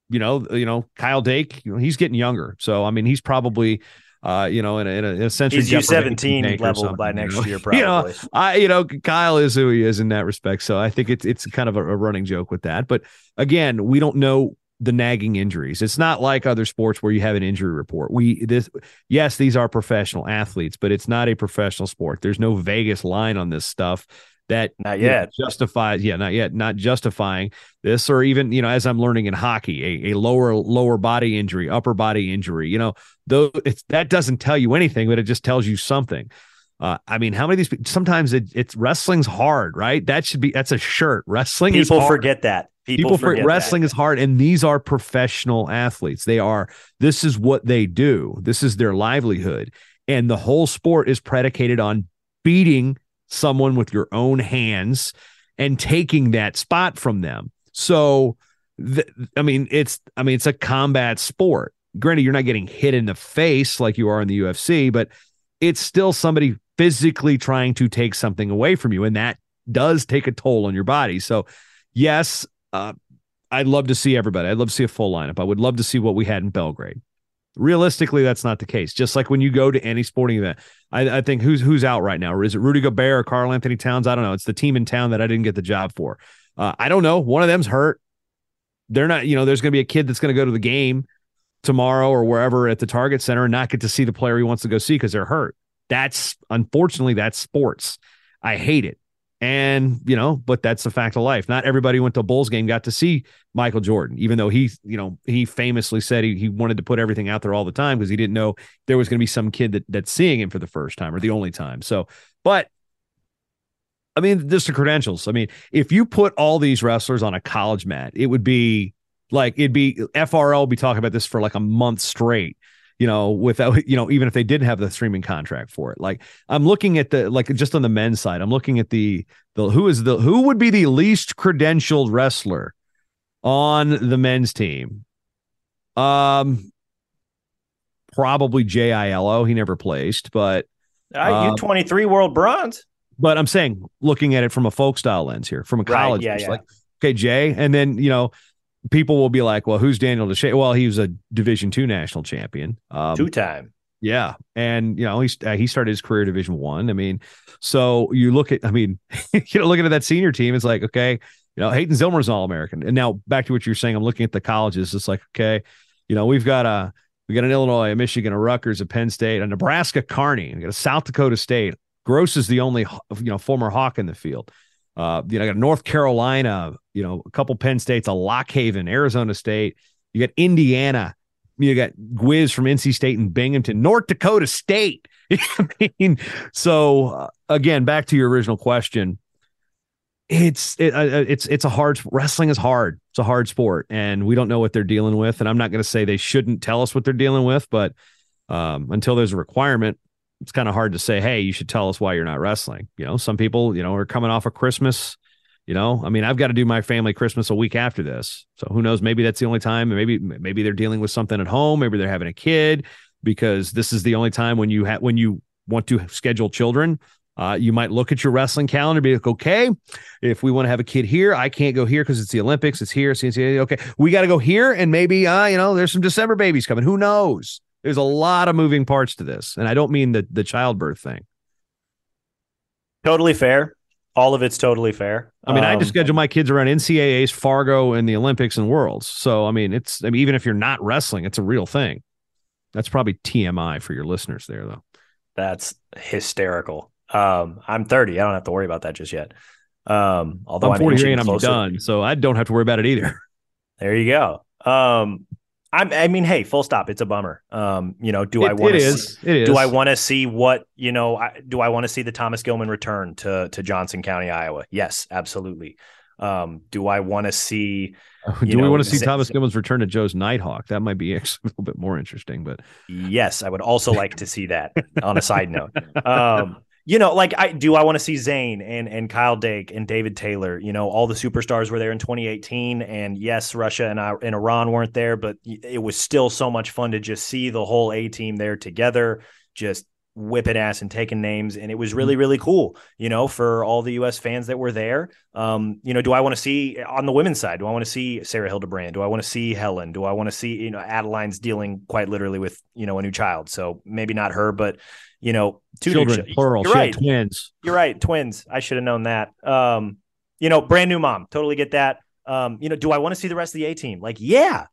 you know, you know, Kyle Dake, you know, he's getting younger. So, I mean, he's probably, uh, you know, in a, in a century seventeen level by next you know? year, probably. You know, I, you know, Kyle is who he is in that respect. So I think it's, it's kind of a, a running joke with that, but again, we don't know the nagging injuries. It's not like other sports where you have an injury report. We this yes, these are professional athletes, but it's not a professional sport. There's no Vegas line on this stuff that not yet you know, justifies. Yeah, not yet, not justifying this, or even, you know, as I'm learning in hockey, a, a lower lower body injury, upper body injury. You know, though it's that doesn't tell you anything, but it just tells you something. Uh, I mean, how many of these? Sometimes it, it's wrestling's hard, right? That should be that's a shirt. Wrestling people is hard. forget that. People, People forget wrestling that. is hard, and these are professional athletes. They are. This is what they do. This is their livelihood, and the whole sport is predicated on beating someone with your own hands and taking that spot from them. So, th- I mean, it's I mean, it's a combat sport. Granted, you're not getting hit in the face like you are in the U F C, but it's still somebody physically trying to take something away from you. And that does take a toll on your body. So yes, uh, I'd love to see everybody. I'd love to see a full lineup. I would love to see what we had in Belgrade. Realistically, that's not the case. Just like when you go to any sporting event, I, I think who's who's out right now? Is it Rudy Gobert or Carl Anthony Towns? I don't know. It's the team in town that I didn't get the job for. Uh, I don't know. One of them's hurt. They're not, you know, there's going to be a kid that's going to go to the game tomorrow or wherever at the Target Center and not get to see the player he wants to go see because they're hurt. That's, unfortunately, that's sports. I hate it. And, you know, but that's the fact of life. Not everybody who went to a Bulls game got to see Michael Jordan, even though he, you know, he famously said he, he wanted to put everything out there all the time because he didn't know there was going to be some kid that that's seeing him for the first time or the only time. So, but I mean, just the credentials. I mean, if you put all these wrestlers on a college mat, it would be like, it'd be F R L be talking about this for like a month straight. You know, without, you know, even if they didn't have the streaming contract for it. Like I'm looking at the, like just on the men's side, I'm looking at the, the, who is the, who would be the least credentialed wrestler on the men's team? Um, probably J I L O. He never placed, but uh, U twenty-three um, world bronze. But I'm saying, looking at it from a folk style lens here, from a college, right, yeah, yeah. Like, okay, Jay. And then, you know, people will be like, well, who's Daniel DeShay? Well, he was a Division two national champion. Um, Two-time. Yeah. And, you know, he, uh, he started his career Division one. I. I mean, so you look at, I mean, you know, looking at that senior team, it's like, okay, you know, Hayden Zillmer's All-American. And now back to what you were saying, I'm looking at the colleges. It's like, okay, you know, we've got a, we got an Illinois, a Michigan, a Rutgers, a Penn State, a Nebraska Kearney, we got a South Dakota State. Gross is the only, you know, former Hawk in the field. Uh, you know, I got North Carolina, you know, a couple Penn States, a Lock Haven, Arizona State. You got Indiana. You got Gwiz from N C State and Binghamton, North Dakota State. I mean, so uh, again, back to your original question. It's it, uh, it's it's a hard wrestling is hard. It's a hard sport, and we don't know what they're dealing with. And I'm not going to say they shouldn't tell us what they're dealing with, but um, until there's a requirement, it's kind of hard to say, hey, you should tell us why you're not wrestling. You know, some people, you know, are coming off of Christmas, you know, I mean, I've got to do my family Christmas a week after this. So who knows, maybe that's the only time. Maybe, maybe they're dealing with something at home. Maybe they're having a kid because this is the only time when you have, when you want to schedule children, uh, you might look at your wrestling calendar and be like, okay, if we want to have a kid here, I can't go here because it's the Olympics. It's here. It's N C A A. Okay. We got to go here. And maybe, uh, you know, there's some December babies coming. Who knows? There's a lot of moving parts to this, and I don't mean the, the childbirth thing. Totally fair. All of it's totally fair. I mean, um, I just schedule my kids around N C A As, Fargo, and the Olympics and Worlds. So, I mean, it's I mean, even if you're not wrestling, it's a real thing. That's probably T M I for your listeners there, though. That's hysterical. Um, I'm thirty. I don't have to worry about that just yet. Um, although I'm forty-three and I'm done, so I don't have to worry about it either. There you go. Um I'm, I mean, hey, full stop. It's a bummer. Um, you know, do it, I want to? See, it is. Do I want to see what you know? I, do I want to see the Thomas Gilman return to to Johnson County, Iowa? Yes, absolutely. Um, do I want to see? You do know, we want to see Z- Thomas Gilman's return to Joe's Nighthawk? That might be actually a little bit more interesting. But yes, I would also like to see that. On a side note, um, you know, like I do. I want to see Zane and and Kyle Dake and David Taylor. You know, all the superstars were there in twenty eighteen, and yes, Russia and I, and Iran weren't there, but it was still so much fun to just see the whole A team there together, just whipping ass and taking names, and it was really really cool. You know, for all the U S fans that were there. Um, you know, do I want to see on the women's side? Do I want to see Sarah Hildebrand? Do I want to see Helen? Do I want to see you know Adeline's dealing quite literally with you know a new child, so maybe not her, but. You know, two children, sh- plural, you're right. Twins. You're right. Twins. I should have known that. Um, you know, brand new mom. Totally get that. Um, you know, do I want to see the rest of the A team? Like, yeah.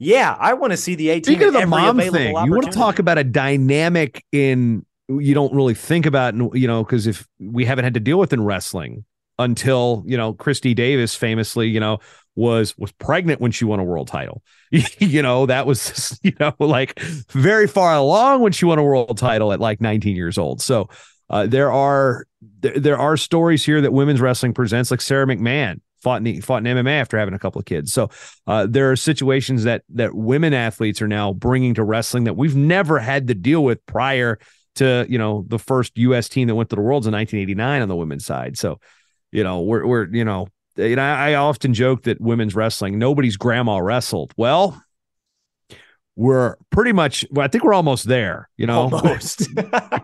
Yeah. I want to see the A team. Speaking of the mom thing, you want to talk about a dynamic in you don't really think about, you know, because if we haven't had to deal with in wrestling until, you know, Christy Davis famously, you know, was was pregnant when she won a world title. You know, that was, you know, like very far along when she won a world title at like nineteen years old. So uh, there are there, there are stories here that women's wrestling presents, like Sarah McMahon fought in the, fought in M M A after having a couple of kids. So uh, there are situations that that women athletes are now bringing to wrestling that we've never had to deal with prior to, you know, the first U S team that went to the Worlds in nineteen eighty-nine on the women's side. So, you know, we're we're, you know, And I often joke that women's wrestling, nobody's grandma wrestled. Well, we're pretty much, well, I think we're almost there, you know, almost. you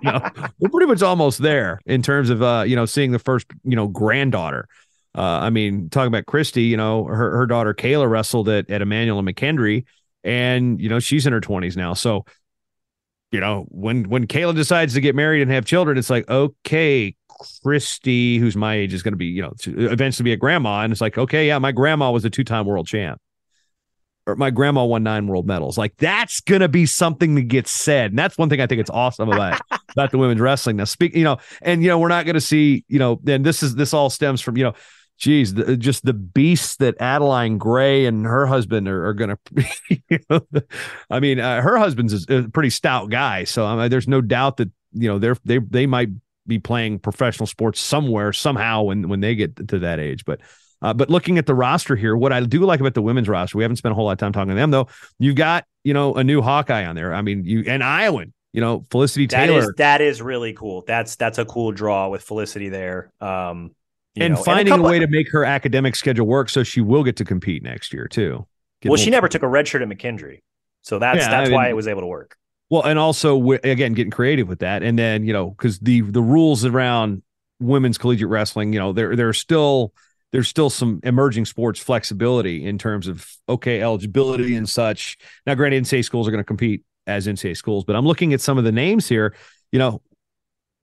know, we're pretty much almost there in terms of, uh, you know, seeing the first, you know, granddaughter. Uh, I mean, talking about Christy, you know, her, her daughter Kayla wrestled at, at Emmanuel and McKendree, and, you know, she's in her twenties now. So, you know, when, when Kayla decides to get married and have children, it's like, okay, Christy, who's my age, is going to be, you know, to eventually be a grandma. And it's like, okay, yeah, my grandma was a two-time world champ. Or my grandma won nine world medals. Like, that's going to be something that gets said. And that's one thing I think it's awesome about, about the women's wrestling. Now, speak, you know, and, you know, we're not going to see, you know, and this is, this all stems from, you know, geez, the, just the beasts that Adeline Gray and her husband are, are going to, you know, I mean, uh, her husband's a pretty stout guy. So I mean, there's no doubt that, you know, they're, they, they might be playing professional sports somewhere, somehow when, when they get to that age. But, uh, but looking at the roster here, what I do like about the women's roster, we haven't spent a whole lot of time talking to them though. You've got, you know, a new Hawkeye on there. I mean, you, and Iowan, you know, Felicity that Taylor. Is, that is really cool. That's, that's a cool draw with Felicity there. Um, You and know, finding and a, a way to make her academic schedule work so she will get to compete next year, too. Get well, she never took a red shirt at McKendree. So that's yeah, that's I mean, why it was able to work. Well, and also, again, getting creative with that. And then, you know, because the the rules around women's collegiate wrestling, you know, there there are still there's still some emerging sports flexibility in terms of, OK, eligibility and such. Now, granted, N C A A schools are going to compete as N C A A schools, but I'm looking at some of the names here, you know.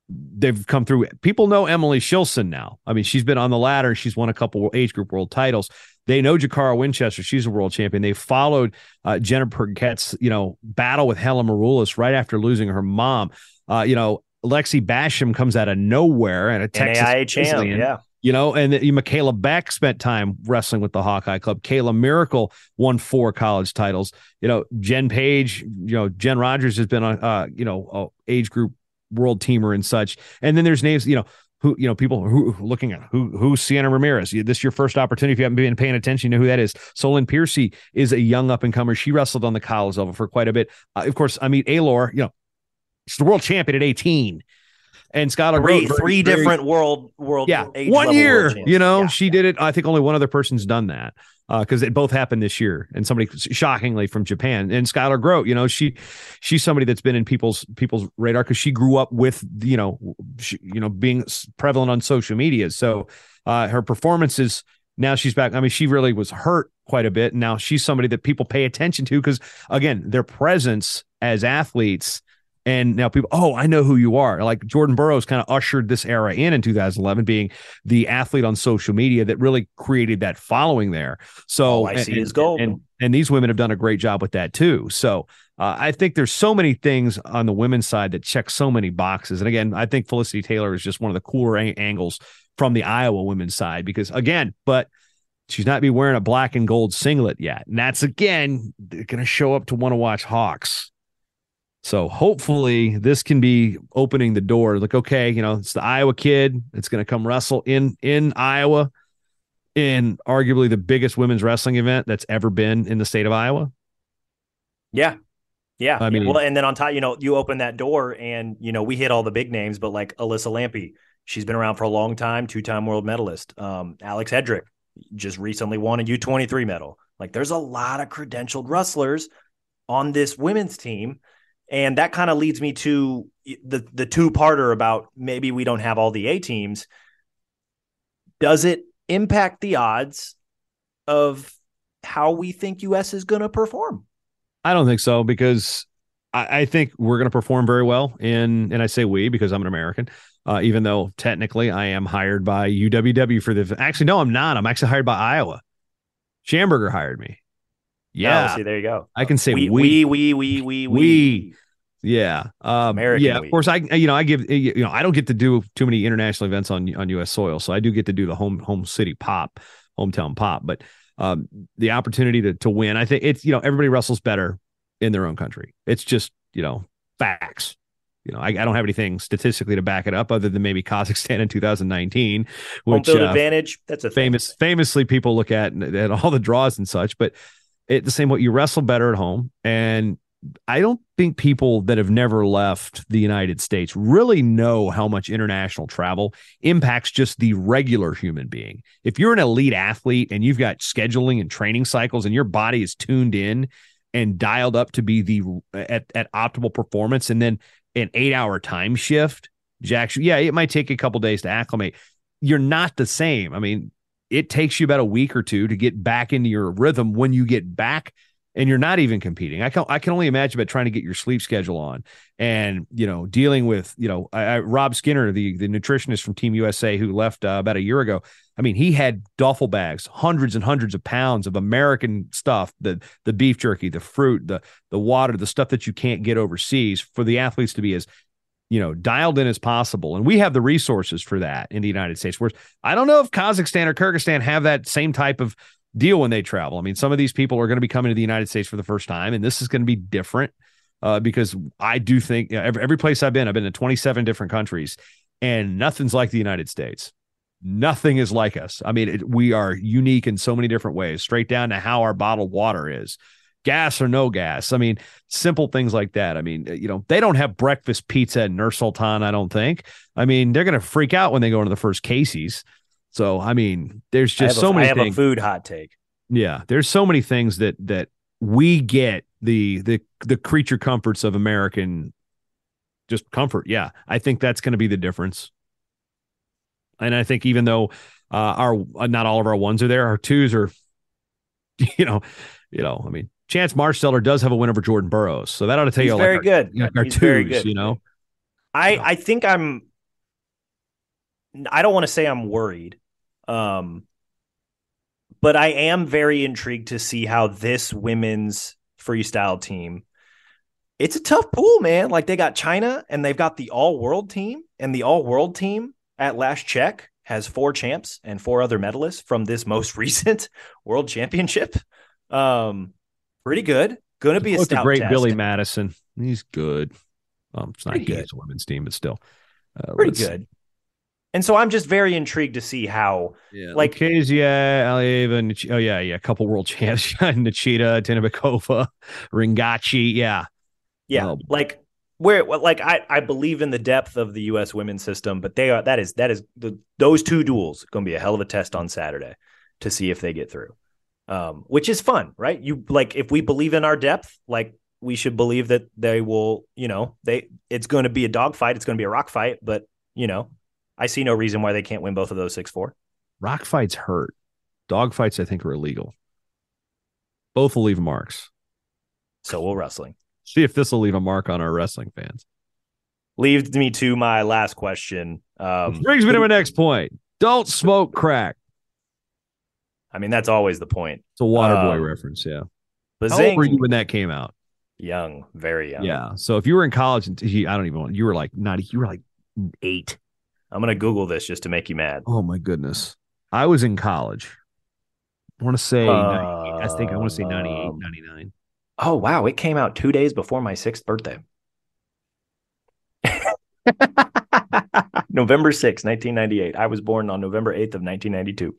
They've come through. People know Emily Shilson now. I mean, she's been on the ladder. She's won a couple age group world titles. They know Jakara Winchester. She's a world champion. They followed uh, Jenna Burkett's, you know, battle with Helen Maroulis right after losing her mom. Uh, you know, Lexi Basham comes out of nowhere and a Texas. Yeah. You know, and the, Michaela Beck spent time wrestling with the Hawkeye Club. Kayla Miracle won four college titles. You know, Jen Page, you know, Jen Rogers has been on, uh, you know, age group world teamer and such. And then there's names, you know, who, you know, people who looking at who, who Sienna Ramirez, this is your first opportunity. If you haven't been paying attention, you know who that is. Solon Piercy is a young up and comer. She wrestled on the college level for quite a bit. Uh, of course, I mean, Alor, you know, she's the world champion at eighteen, and Scott, three, Road, three very, different very, world, world, yeah, one year, you know, yeah. She did it. I think only one other person's done that. Uh, because it both happened this year, and somebody shockingly from Japan, and Skylar Grote, you know, she, she's somebody that's been in people's people's radar because she grew up with, you know, she, you know, being prevalent on social media. So uh, her performances now she's back. I mean, she really was hurt quite a bit. And now she's somebody that people pay attention to because, again, their presence as athletes. And now people, oh, I know who you are. Like Jordan Burroughs kind of ushered this era in in two thousand eleven, being the athlete on social media that really created that following there. So oh, I see and, his goal. And, and these women have done a great job with that, too. So uh, I think there's so many things on the women's side that check so many boxes. And again, I think Felicity Taylor is just one of the cooler a- angles from the Iowa women's side, because, again, but she's not be wearing a black and gold singlet yet. And that's, again, going to show up to want to watch Hawks. So hopefully this can be opening the door. Like, okay, you know, it's the Iowa kid. It's going to come wrestle in, in Iowa in arguably the biggest women's wrestling event that's ever been in the state of Iowa. Yeah. Yeah. I mean, well, and then on top, you know, you open that door and, you know, we hit all the big names, but like Alyssa Lampe, she's been around for a long time, two-time world medalist. Um, Alex Hedrick just recently won a U twenty-three medal. Like, there's a lot of credentialed wrestlers on this women's team. And that kind of leads me to the, the two-parter about maybe we don't have all the A teams. Does it impact the odds of how we think U S is going to perform? I don't think so, because I, I think we're going to perform very well in, and I say we because I'm an American, uh, even though technically I am hired by U W W for the – actually, no, I'm not. I'm actually hired by Iowa. Schamberger hired me. Yeah, oh, see, there you go. I can say we, we, we, we, we, we. we. Yeah, um, American yeah. Of course, I you know I give you know I don't get to do too many international events on on U S soil, so I do get to do the home home city pop, hometown pop. But um, the opportunity to to win, I think it's you know everybody wrestles better in their own country. It's just you know facts. You know, I, I don't have anything statistically to back it up other than maybe Kazakhstan in two thousand nineteen, which home field uh, advantage. That's a famous thing. Famously people look at at all the draws and such, but. It's the same way you wrestle better at home. And I don't think people that have never left the United States really know how much international travel impacts just the regular human being. If you're an elite athlete and you've got scheduling and training cycles and your body is tuned in and dialed up to be the at, at optimal performance, and then an eight hour time shift, Jack, yeah, it might take a couple days to acclimate. You're not the same. I mean, it takes you about a week or two to get back into your rhythm when you get back and you're not even competing. I can, I can only imagine about trying to get your sleep schedule on and, you know, dealing with, you know, I, I, Rob Skinner, the, the nutritionist from Team U S A who left uh, about a year ago. I mean, he had duffel bags, hundreds and hundreds of pounds of American stuff, the, the beef jerky, the fruit, the, the water, the stuff that you can't get overseas, for the athletes to be as, you know, dialed in as possible. And we have the resources for that in the United States. Whereas I don't know if Kazakhstan or Kyrgyzstan have that same type of deal when they travel. I mean, some of these people are going to be coming to the United States for the first time, and this is going to be different uh, because I do think, you know, every, every place I've been, I've been to twenty-seven different countries, and nothing's like the United States. Nothing is like us. I mean, it, we are unique in so many different ways, straight down to how our bottled water is. Gas or no gas. I mean, simple things like that. I mean, you know, they don't have breakfast pizza at Nur Sultan, I don't think. I mean, they're going to freak out when they go into the first Casey's. So, I mean, there's just so many things. I have a food hot take. Yeah. There's so many things that, that we get the, the, the creature comforts of American just comfort. Yeah. I think that's going to be the difference. And I think even though uh, our, not all of our ones are there, our twos are, you know, you know, I mean, Chance Marsteller does have a win over Jordan Burroughs, so that ought to tell He's you all very like our, good. Like our He's twos, very good. You know, I you know. I think I'm. I don't want to say I'm worried, um, but I am very intrigued to see how this women's freestyle team. It's a tough pool, man. Like, they got China, and they've got the All World team, and the All World team at last check has four champs and four other medalists from this most recent World Championship. Um, pretty good. Going to be a stout great test. Billy Madison. He's good. Um, it's not good. It's a women's team, but still uh, pretty good. See. And so I'm just very intrigued to see how, yeah, like, Kezia, Alieva, oh yeah, yeah, a couple world champs, Nachita, Tinabakova, Ringachi, yeah, yeah, um, like where, like I, I believe in the depth of the U S women's system, but they are that is that is the, those two duels going to be a hell of a test on Saturday to see if they get through. Um, which is fun, right? You like, if we believe in our depth, like, we should believe that they will, you know, they, it's going to be a dog fight. It's going to be a rock fight, but, you know, I see no reason why they can't win both of those six four. Rock fights hurt. Dog fights, I think, are illegal. Both will leave marks. So will wrestling. See if this will leave a mark on our wrestling fans. Leads me to my last question. Um, Which brings me to my next point. Don't smoke crack. I mean, that's always the point. It's a Waterboy um, reference, yeah. Bazing. How old were you when that came out? Young, very young. Yeah. So if you were in college, and he, I don't even want, you were like not, you were like eight. I'm gonna Google this just to make you mad. Oh my goodness! I was in college. I want to say, uh, I think I want to say ninety-eight, um, ninety-nine. Oh wow! It came out two days before my sixth birthday. November sixth, nineteen ninety-eight. I was born on November eighth of nineteen ninety-two.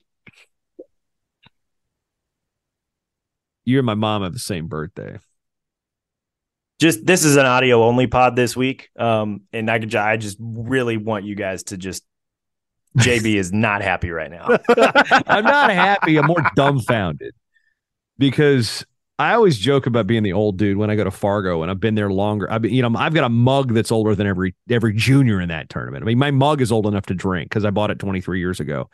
You and my mom have the same birthday. Just, this is an audio only pod this week. Um, and I could, I just really want you guys to just, J B is not happy right now. I'm not happy. I'm more dumbfounded because I always joke about being the old dude when I go to Fargo, and I've been there longer. I've been, you know, I've got a mug that's older than every, every junior in that tournament. I mean, my mug is old enough to drink because I bought it twenty-three years ago.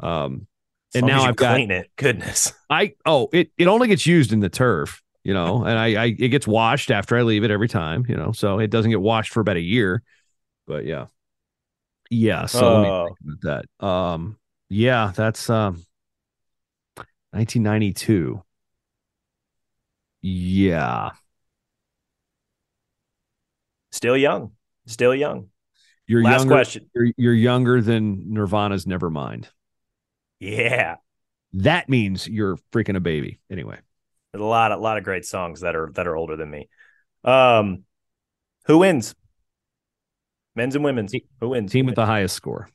Um, And now I've got it. Goodness. I oh it it only gets used in the turf, you know, and I, I it gets washed after I leave it every time, you know, so it doesn't get washed for about a year. But yeah, yeah. So uh, let me think about that. Um, yeah, that's um, nineteen ninety-two. Yeah, still young, still young. You're Last younger, question. You're, you're younger than Nirvana's Nevermind. Yeah, that means you're freaking a baby. Anyway, there's a lot, a lot of great songs that are that are older than me. Um, who wins? Men's and women's. Who wins? Team with the highest score.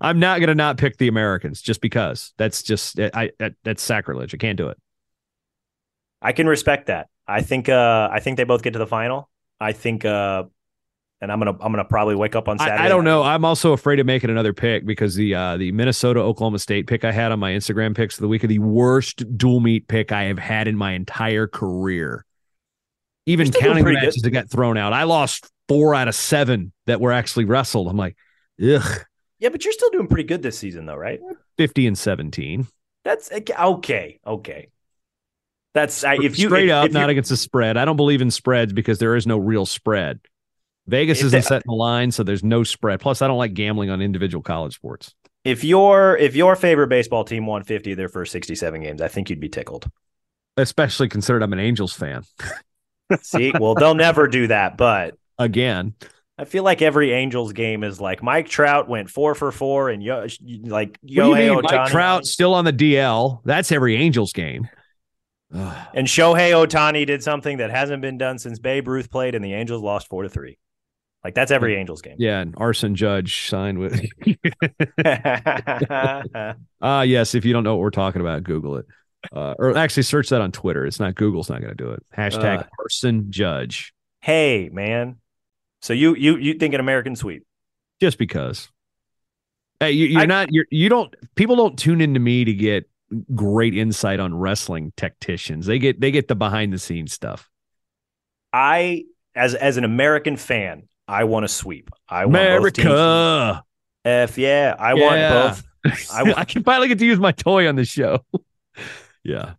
I'm not gonna not pick the Americans just because that's just I, I that's sacrilege. I can't do it. I can respect that. I think uh, I think they both get to the final. I think uh, and I'm gonna I'm gonna probably wake up on Saturday. I, I don't know. I'm also afraid of making another pick because the uh, the Minnesota Oklahoma State pick I had on my Instagram picks of the week of the worst dual meet pick I have had in my entire career. Even counting the matches that got thrown out, I lost four out of seven that were actually wrestled. I'm like, ugh. Yeah, but you're still doing pretty good this season, though, right? fifty and seventeen. That's okay. Okay. That's I, if you straight if, up, if not against the spread. I don't believe in spreads because there is no real spread. Vegas isn't setting the line, so there's no spread. Plus, I don't like gambling on individual college sports. If your if your favorite baseball team won fifty of their first sixty-seven games, I think you'd be tickled. Especially considered I'm an Angels fan. See, well, they'll never do that, but again. I feel like every Angels game is like Mike Trout went four for four and yo, like yo, hey, Ohtani. Mike Trout still on the D L. That's every Angels game. Ugh. And Shohei Ohtani did something that hasn't been done since Babe Ruth played, and the Angels lost four to three. Like that's every Angels game. Yeah, and Arson Judge signed with. Ah, uh, yes. If you don't know what we're talking about, Google it, uh, or actually search that on Twitter. It's not Google's not going to do it. Hashtag uh, Arson Judge. Hey, man. So you you you think an American sweep? Just because. Hey, you, you're I, not you're you don't people don't tune into me to get great insight on wrestling tacticians. They get they get the behind the scenes stuff. I as as an American fan, I want to sweep. I want America. F yeah, I yeah. want both. I, I can finally get to use my toy on the show. Yeah.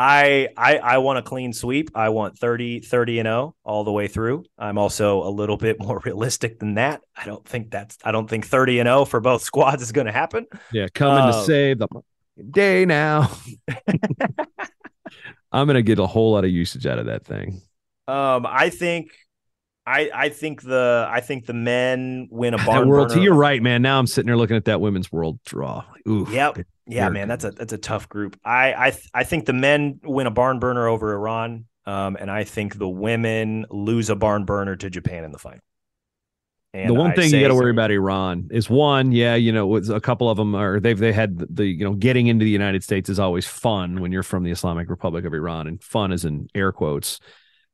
I, I I want a clean sweep. I want thirty, thirty and oh all the way through. I'm also a little bit more realistic than that. I don't think that's I don't think thirty and oh for both squads is going to happen. Yeah, coming um, to save the day now. I'm going to get a whole lot of usage out of that thing. Um, I think I I think the I think the men win a barn world. You're right, man. Now I'm sitting there looking at that women's world draw. Ooh. Yep. Yeah, man, that's a that's a tough group. I I th- I think the men win a barn burner over Iran, um, and I think the women lose a barn burner to Japan in the final. And the one I thing you got to worry about Iran is one, yeah, you know, a couple of them are they've they had the you know getting into the United States is always fun when you're from the Islamic Republic of Iran, and fun is in air quotes,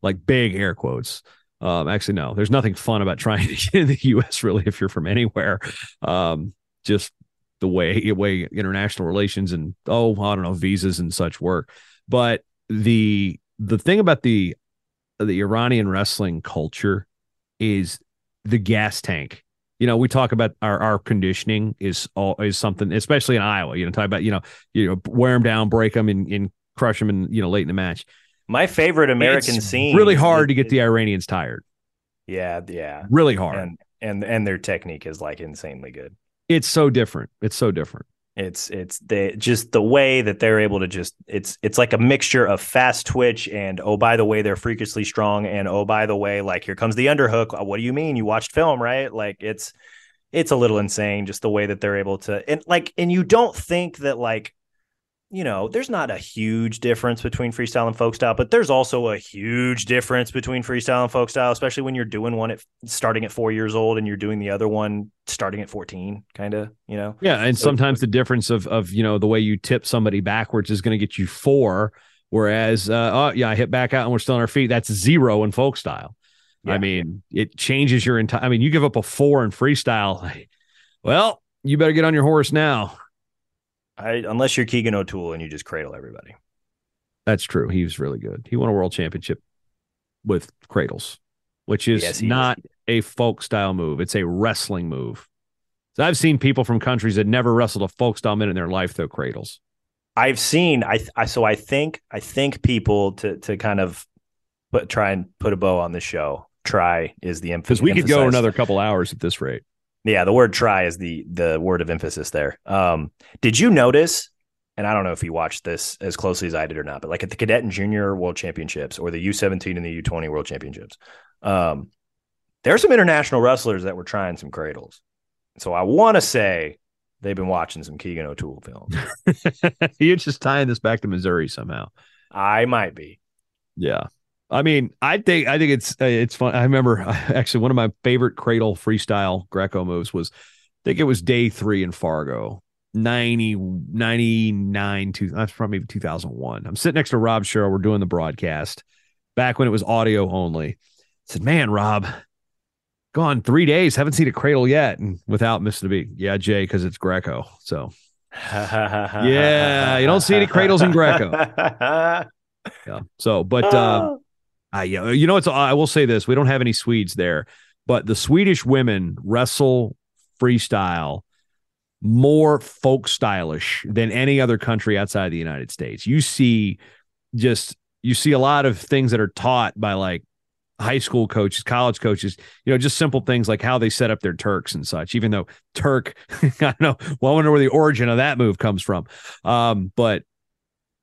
like big air quotes. Um, actually, no, there's nothing fun about trying to get in the U S really if you're from anywhere. Um, just. The way way international relations and oh I don't know visas and such work, but the the thing about the the Iranian wrestling culture is the gas tank. You know, we talk about our our conditioning is all is something, especially in Iowa. You know, talk about you know you know wear them down, break them, and, and crush them, and you know late in the match. My favorite American it's scene really hard it, to get it, the Iranians tired. Yeah, yeah, really hard, and and and their technique is like insanely good. It's so different. It's so different. It's it's the just the way that they're able to just it's it's like a mixture of fast twitch and oh by the way they're freakishly strong and oh by the way like here comes the underhook. What do you mean you watched film, right? Like it's it's a little insane just the way that they're able to and like and you don't think that like you know there's not a huge difference between freestyle and folk style, but there's also a huge difference between freestyle and folk style, especially when you're doing one at starting at four years old and you're doing the other one starting at fourteen, kind of, you know? Yeah. And so, sometimes the difference of, of, you know, the way you tip somebody backwards is going to get you four. Whereas, uh, oh yeah, I hit back out and we're still on our feet. That's zero in folk style. Yeah. I mean, it changes your entire, I mean, you give up a four in freestyle. Like, well, you better get on your horse now. I, unless you're Keegan O'Toole and you just cradle everybody. That's true. He was really good. He won a world championship with cradles, which is yes, not is. a folk style move. It's a wrestling move. So I've seen people from countries that never wrestled a folk style minute in their life throw cradles. I've seen, I, I so I think, I think people to to kind of put, try and put a bow on the show. Try is the emphasis. Because we could go another couple hours at this rate. Yeah, the word try is the the word of emphasis there. Um, did you notice, and I don't know if you watched this as closely as I did or not, but like at the Cadet and Junior World Championships or the U seventeen and the U twenty World Championships, um, there are some international wrestlers that were trying some cradles. So I want to say they've been watching some Keegan O'Toole films. You're just tying this back to Missouri somehow. I might be. Yeah. I mean, I think I think it's it's fun. I remember actually one of my favorite cradle freestyle Greco moves was, I think it was day three in Fargo, ninety, ninety-nine, two, that's probably two thousand one. I'm sitting next to Rob Sherrill. We're doing the broadcast back when it was audio only. I said, man, Rob, gone three days, haven't seen a cradle yet, and without missing a beat. Yeah, Jay, because it's Greco. So, yeah, you don't see any cradles in Greco. Yeah. So, but uh, uh, yeah, you know, it's. I will say this: we don't have any Swedes there, but the Swedish women wrestle freestyle more folk stylish than any other country outside the United States. You see, just you see a lot of things that are taught by like high school coaches, college coaches, you know, just simple things like how they set up their Turks and such, even though Turk, I don't know, well, I wonder where the origin of that move comes from. Um, but,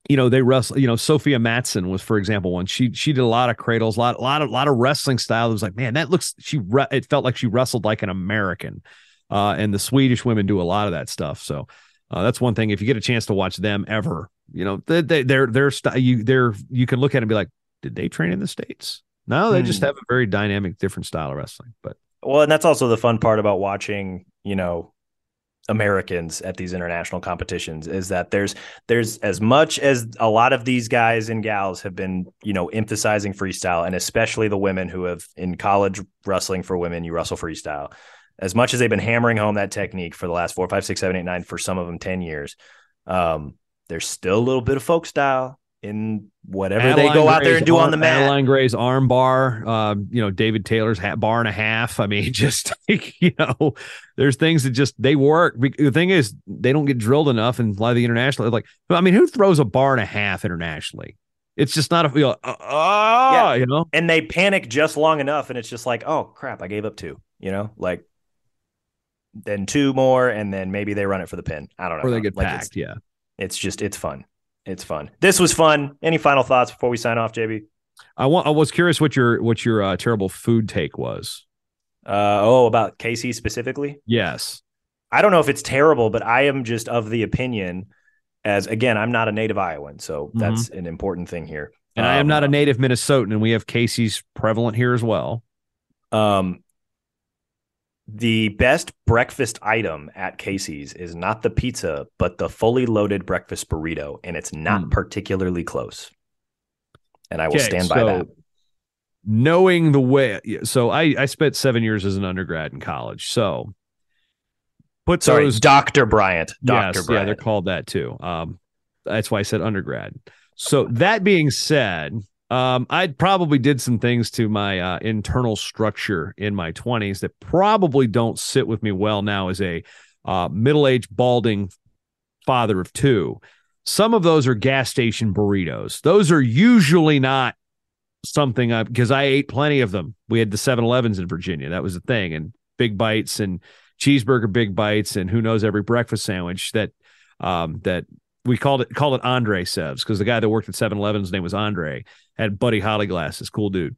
you know, they wrestle, you know, Sophia Matson was, for example, one, she, she did a lot of cradles, a lot, a lot of, lot of wrestling style. It was like, man, that looks, she, re- it felt like she wrestled like an American, uh, and the Swedish women do a lot of that stuff. So uh, that's one thing, if you get a chance to watch them ever, you know, they, they, they're, they're, st- you, they're, you can look at it and be like, did they train in the States? No, they just have a very dynamic, different style of wrestling. But well, and that's also the fun part about watching, you know, Americans at these international competitions, is that there's there's as much as a lot of these guys and gals have been, you know, emphasizing freestyle, and especially the women who have in college wrestling for women, you wrestle freestyle. As much as they've been hammering home that technique for the last four, five, six, seven, eight, nine, for some of them ten years, um, there's still a little bit of folk style in whatever Adeline they go Gray's out there and do arm, on the mat. Adeline Gray's arm bar, uh, you know, David Taylor's hat, bar and a half. I mean, just, you know, there's things that just, they work. The thing is, they don't get drilled enough. And a lot of the international, like, I mean, who throws a bar and a half internationally? It's just not a, you know, uh, uh, yeah. you know, and they panic just long enough. And it's just like, oh crap, I gave up two, you know, like then two more. And then maybe they run it for the pin. I don't know. Or they get like packed. It's, yeah. It's just, it's fun. It's fun. This was fun. Any final thoughts before we sign off, J B? I want. I was curious what your what your uh, terrible food take was. Uh, oh, about K C specifically? Yes. I don't know if it's terrible, but I am just of the opinion, as again, I'm not a native Iowan, so mm-hmm. that's an important thing here. And um, I am not a native Minnesotan, and we have K C's prevalent here as well. Um, the best breakfast item at Casey's is not the pizza, but the fully loaded breakfast burrito, and it's not mm. particularly close. And I will okay, stand by so that. Knowing the way, so I, I spent seven years as an undergrad in college. So, put sorry, those, Doctor Bryant, Doctor Yes, Bryant, yeah, they're called that too. Um, that's why I said undergrad. So that being said. Um, I probably did some things to my uh, internal structure in my twenties that probably don't sit with me well now as a uh, middle-aged, balding father of two. Some of those are gas station burritos. Those are usually not something I, because I ate plenty of them. We had the seven elevens in Virginia. That was the thing. And big bites and cheeseburger big bites and who knows every breakfast sandwich that um, that. We called it called it Andre Sevs because the guy that worked at seven eleven's name was Andre, had Buddy Hollyglass, this cool dude.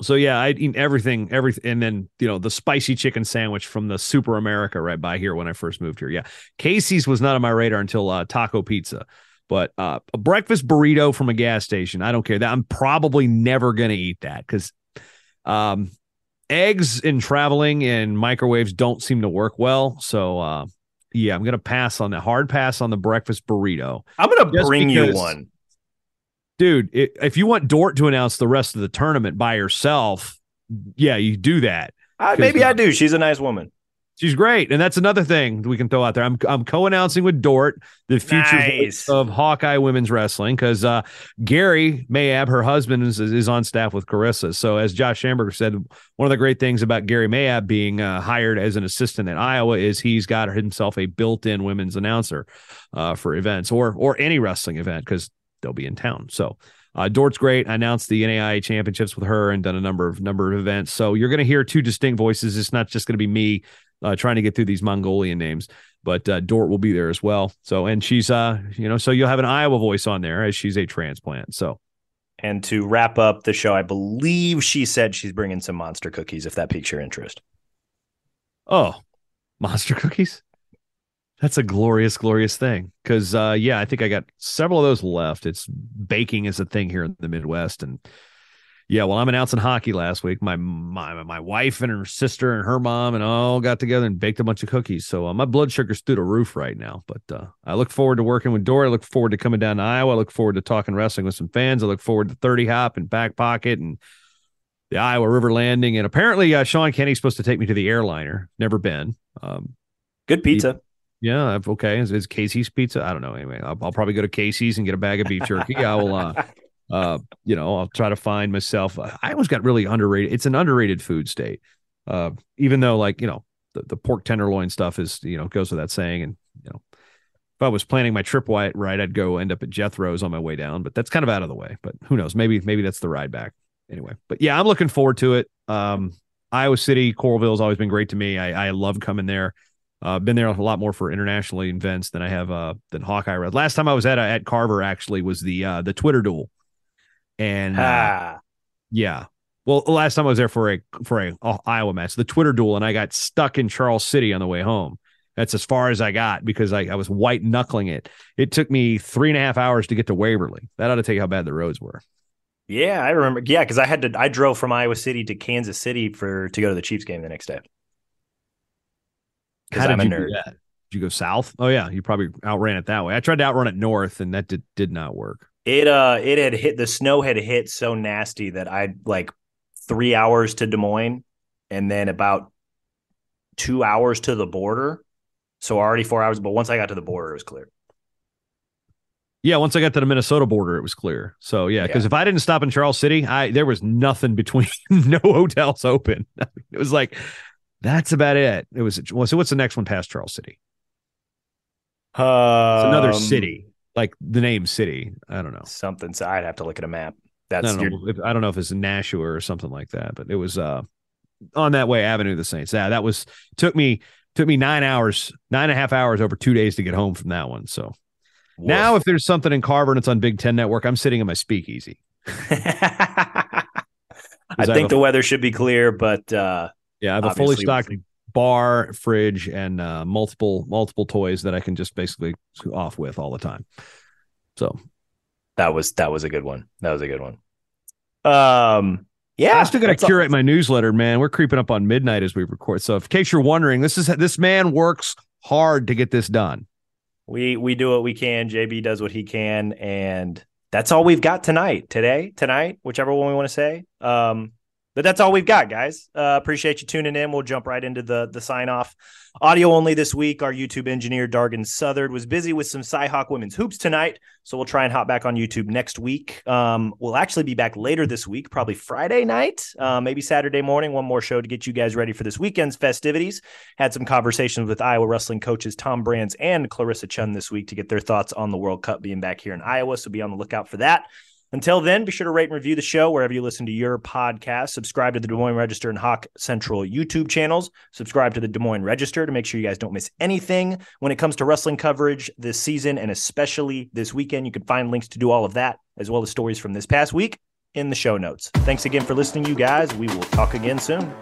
So yeah, I'd eat everything, everything, and then you know the spicy chicken sandwich from the Super America right by here when I first moved here. Yeah, Casey's was not on my radar until uh, taco pizza, but uh, a breakfast burrito from a gas station, I don't care. That I'm probably never gonna eat that because um, eggs and traveling and microwaves don't seem to work well. So. Uh, Yeah, I'm going to pass on the hard pass on the breakfast burrito. I'm going to bring because, you one. Dude, it, if you want Dort to announce the rest of the tournament by herself, yeah, you do that. I, maybe uh, I do. She's a nice woman. She's great. And that's another thing we can throw out there. I'm I'm co-announcing with Dort the future nice. of Hawkeye women's wrestling because uh, Gary Mayab, her husband, is, is on staff with Carissa. So as Josh Schamberger said, one of the great things about Gary Mayab being uh, hired as an assistant at Iowa is he's got himself a built-in women's announcer uh, for events or or any wrestling event because they'll be in town. So uh, Dort's great. I announced the N A I A championships with her and done a number of number of events. So you're going to hear two distinct voices. It's not just going to be me. Uh, trying to get through these Mongolian names, but uh, Dort will be there as well. So, and she's, uh, you know, so you'll have an Iowa voice on there as she's a transplant. So, and to wrap up the show, I believe she said she's bringing some monster cookies if that piques your interest. Oh, monster cookies? That's a glorious, glorious thing. Cause, uh, yeah, I think I got several of those left. It's baking is a thing here in the Midwest. And, yeah, well, I'm announcing hockey last week. My, my my wife and her sister and her mom and all got together and baked a bunch of cookies. So uh, my blood sugar's through the roof right now. But uh, I look forward to working with Dory. I look forward to coming down to Iowa. I look forward to talking wrestling with some fans. I look forward to thirty hop and back pocket and the Iowa River Landing. And apparently uh, Sean Kenny's supposed to take me to the airliner. Never been. Um, Good pizza. He, yeah. Okay. Is, is Casey's pizza? I don't know. Anyway, I'll, I'll probably go to Casey's and get a bag of beef jerky. I will, uh, uh, you know, I'll try to find myself. I always got really underrated. It's an underrated food state. Uh, even though, like, you know, the, the pork tenderloin stuff is, you know, goes with that saying. And, you know, if I was planning my trip right, I'd go end up at Jethro's on my way down, but that's kind of out of the way. But who knows? Maybe, maybe that's the ride back. Anyway, but yeah, I'm looking forward to it. Um, Iowa City, Coralville has always been great to me. I, I love coming there. Uh, been there a lot more for international events than I have uh, than Hawkeye. Last time I was at at Carver actually was the uh, the Twitter duel, and uh, ah. yeah. Well, last time I was there for a for a uh, Iowa match, the Twitter duel, and I got stuck in Charles City on the way home. That's as far as I got because I, I was white knuckling it. It took me three and a half hours to get to Waverly. That ought to tell you how bad the roads were. Yeah, I remember. Yeah, because I had to. I drove from Iowa City to Kansas City for to go to the Chiefs game the next day. How did I'm a you nerd. Do that? Did you go south? Oh yeah, you probably outran it that way. I tried to outrun it north, and that did, did not work. It uh, it had hit the snow had hit so nasty that I like three hours to Des Moines, and then about two hours to the border. So already four hours, but once I got to the border, it was clear. Yeah, once I got to the Minnesota border, it was clear. So, yeah, because yeah. if I didn't stop in Charles City, I there was nothing between. No hotels open. It was like, that's about it. It was well, so what's the next one past Charles City? Um, it's another city, like the name city. I don't know. Something. So I'd have to look at a map. That's I don't know, your... I don't know if it's Nashua or something like that, but it was uh, on that way, Avenue of the Saints. Yeah, that was took me took me nine hours, nine and a half hours over two days to get home from that one. So. Whoa. Now, if there's something in Carver and it's on Big Ten Network, I'm sitting in my speakeasy. I think I the a, weather should be clear, but uh, yeah, I have a fully stocked bar, fridge, and uh, multiple multiple toys that I can just basically off with all the time. So that was that was a good one. That was a good one. Um, yeah, I'm still gonna curate awesome. my newsletter, man. We're creeping up on midnight as we record. So, in case you're wondering, this is this man works hard to get this done. We we do what we can. J B does what he can, and that's all we've got tonight, today, tonight, whichever one we want to say. Um, but that's all we've got, guys. Uh, appreciate you tuning in. We'll jump right into the the sign off. Audio only this week. Our YouTube engineer Dargan Southard was busy with some Cy-Hawk women's hoops tonight, so we'll try and hop back on YouTube next week. Um, we'll actually be back later this week, probably Friday night, uh, maybe Saturday morning. One more show to get you guys ready for this weekend's festivities. Had some conversations with Iowa wrestling coaches Tom Brands and Clarissa Chun this week to get their thoughts on the World Cup being back here in Iowa, so be on the lookout for that. Until then, be sure to rate and review the show wherever you listen to your podcast. Subscribe to the Des Moines Register and Hawk Central YouTube channels. Subscribe to the Des Moines Register to make sure you guys don't miss anything when it comes to wrestling coverage this season and especially this weekend. You can find links to do all of that as well as stories from this past week in the show notes. Thanks again for listening, you guys. We will talk again soon.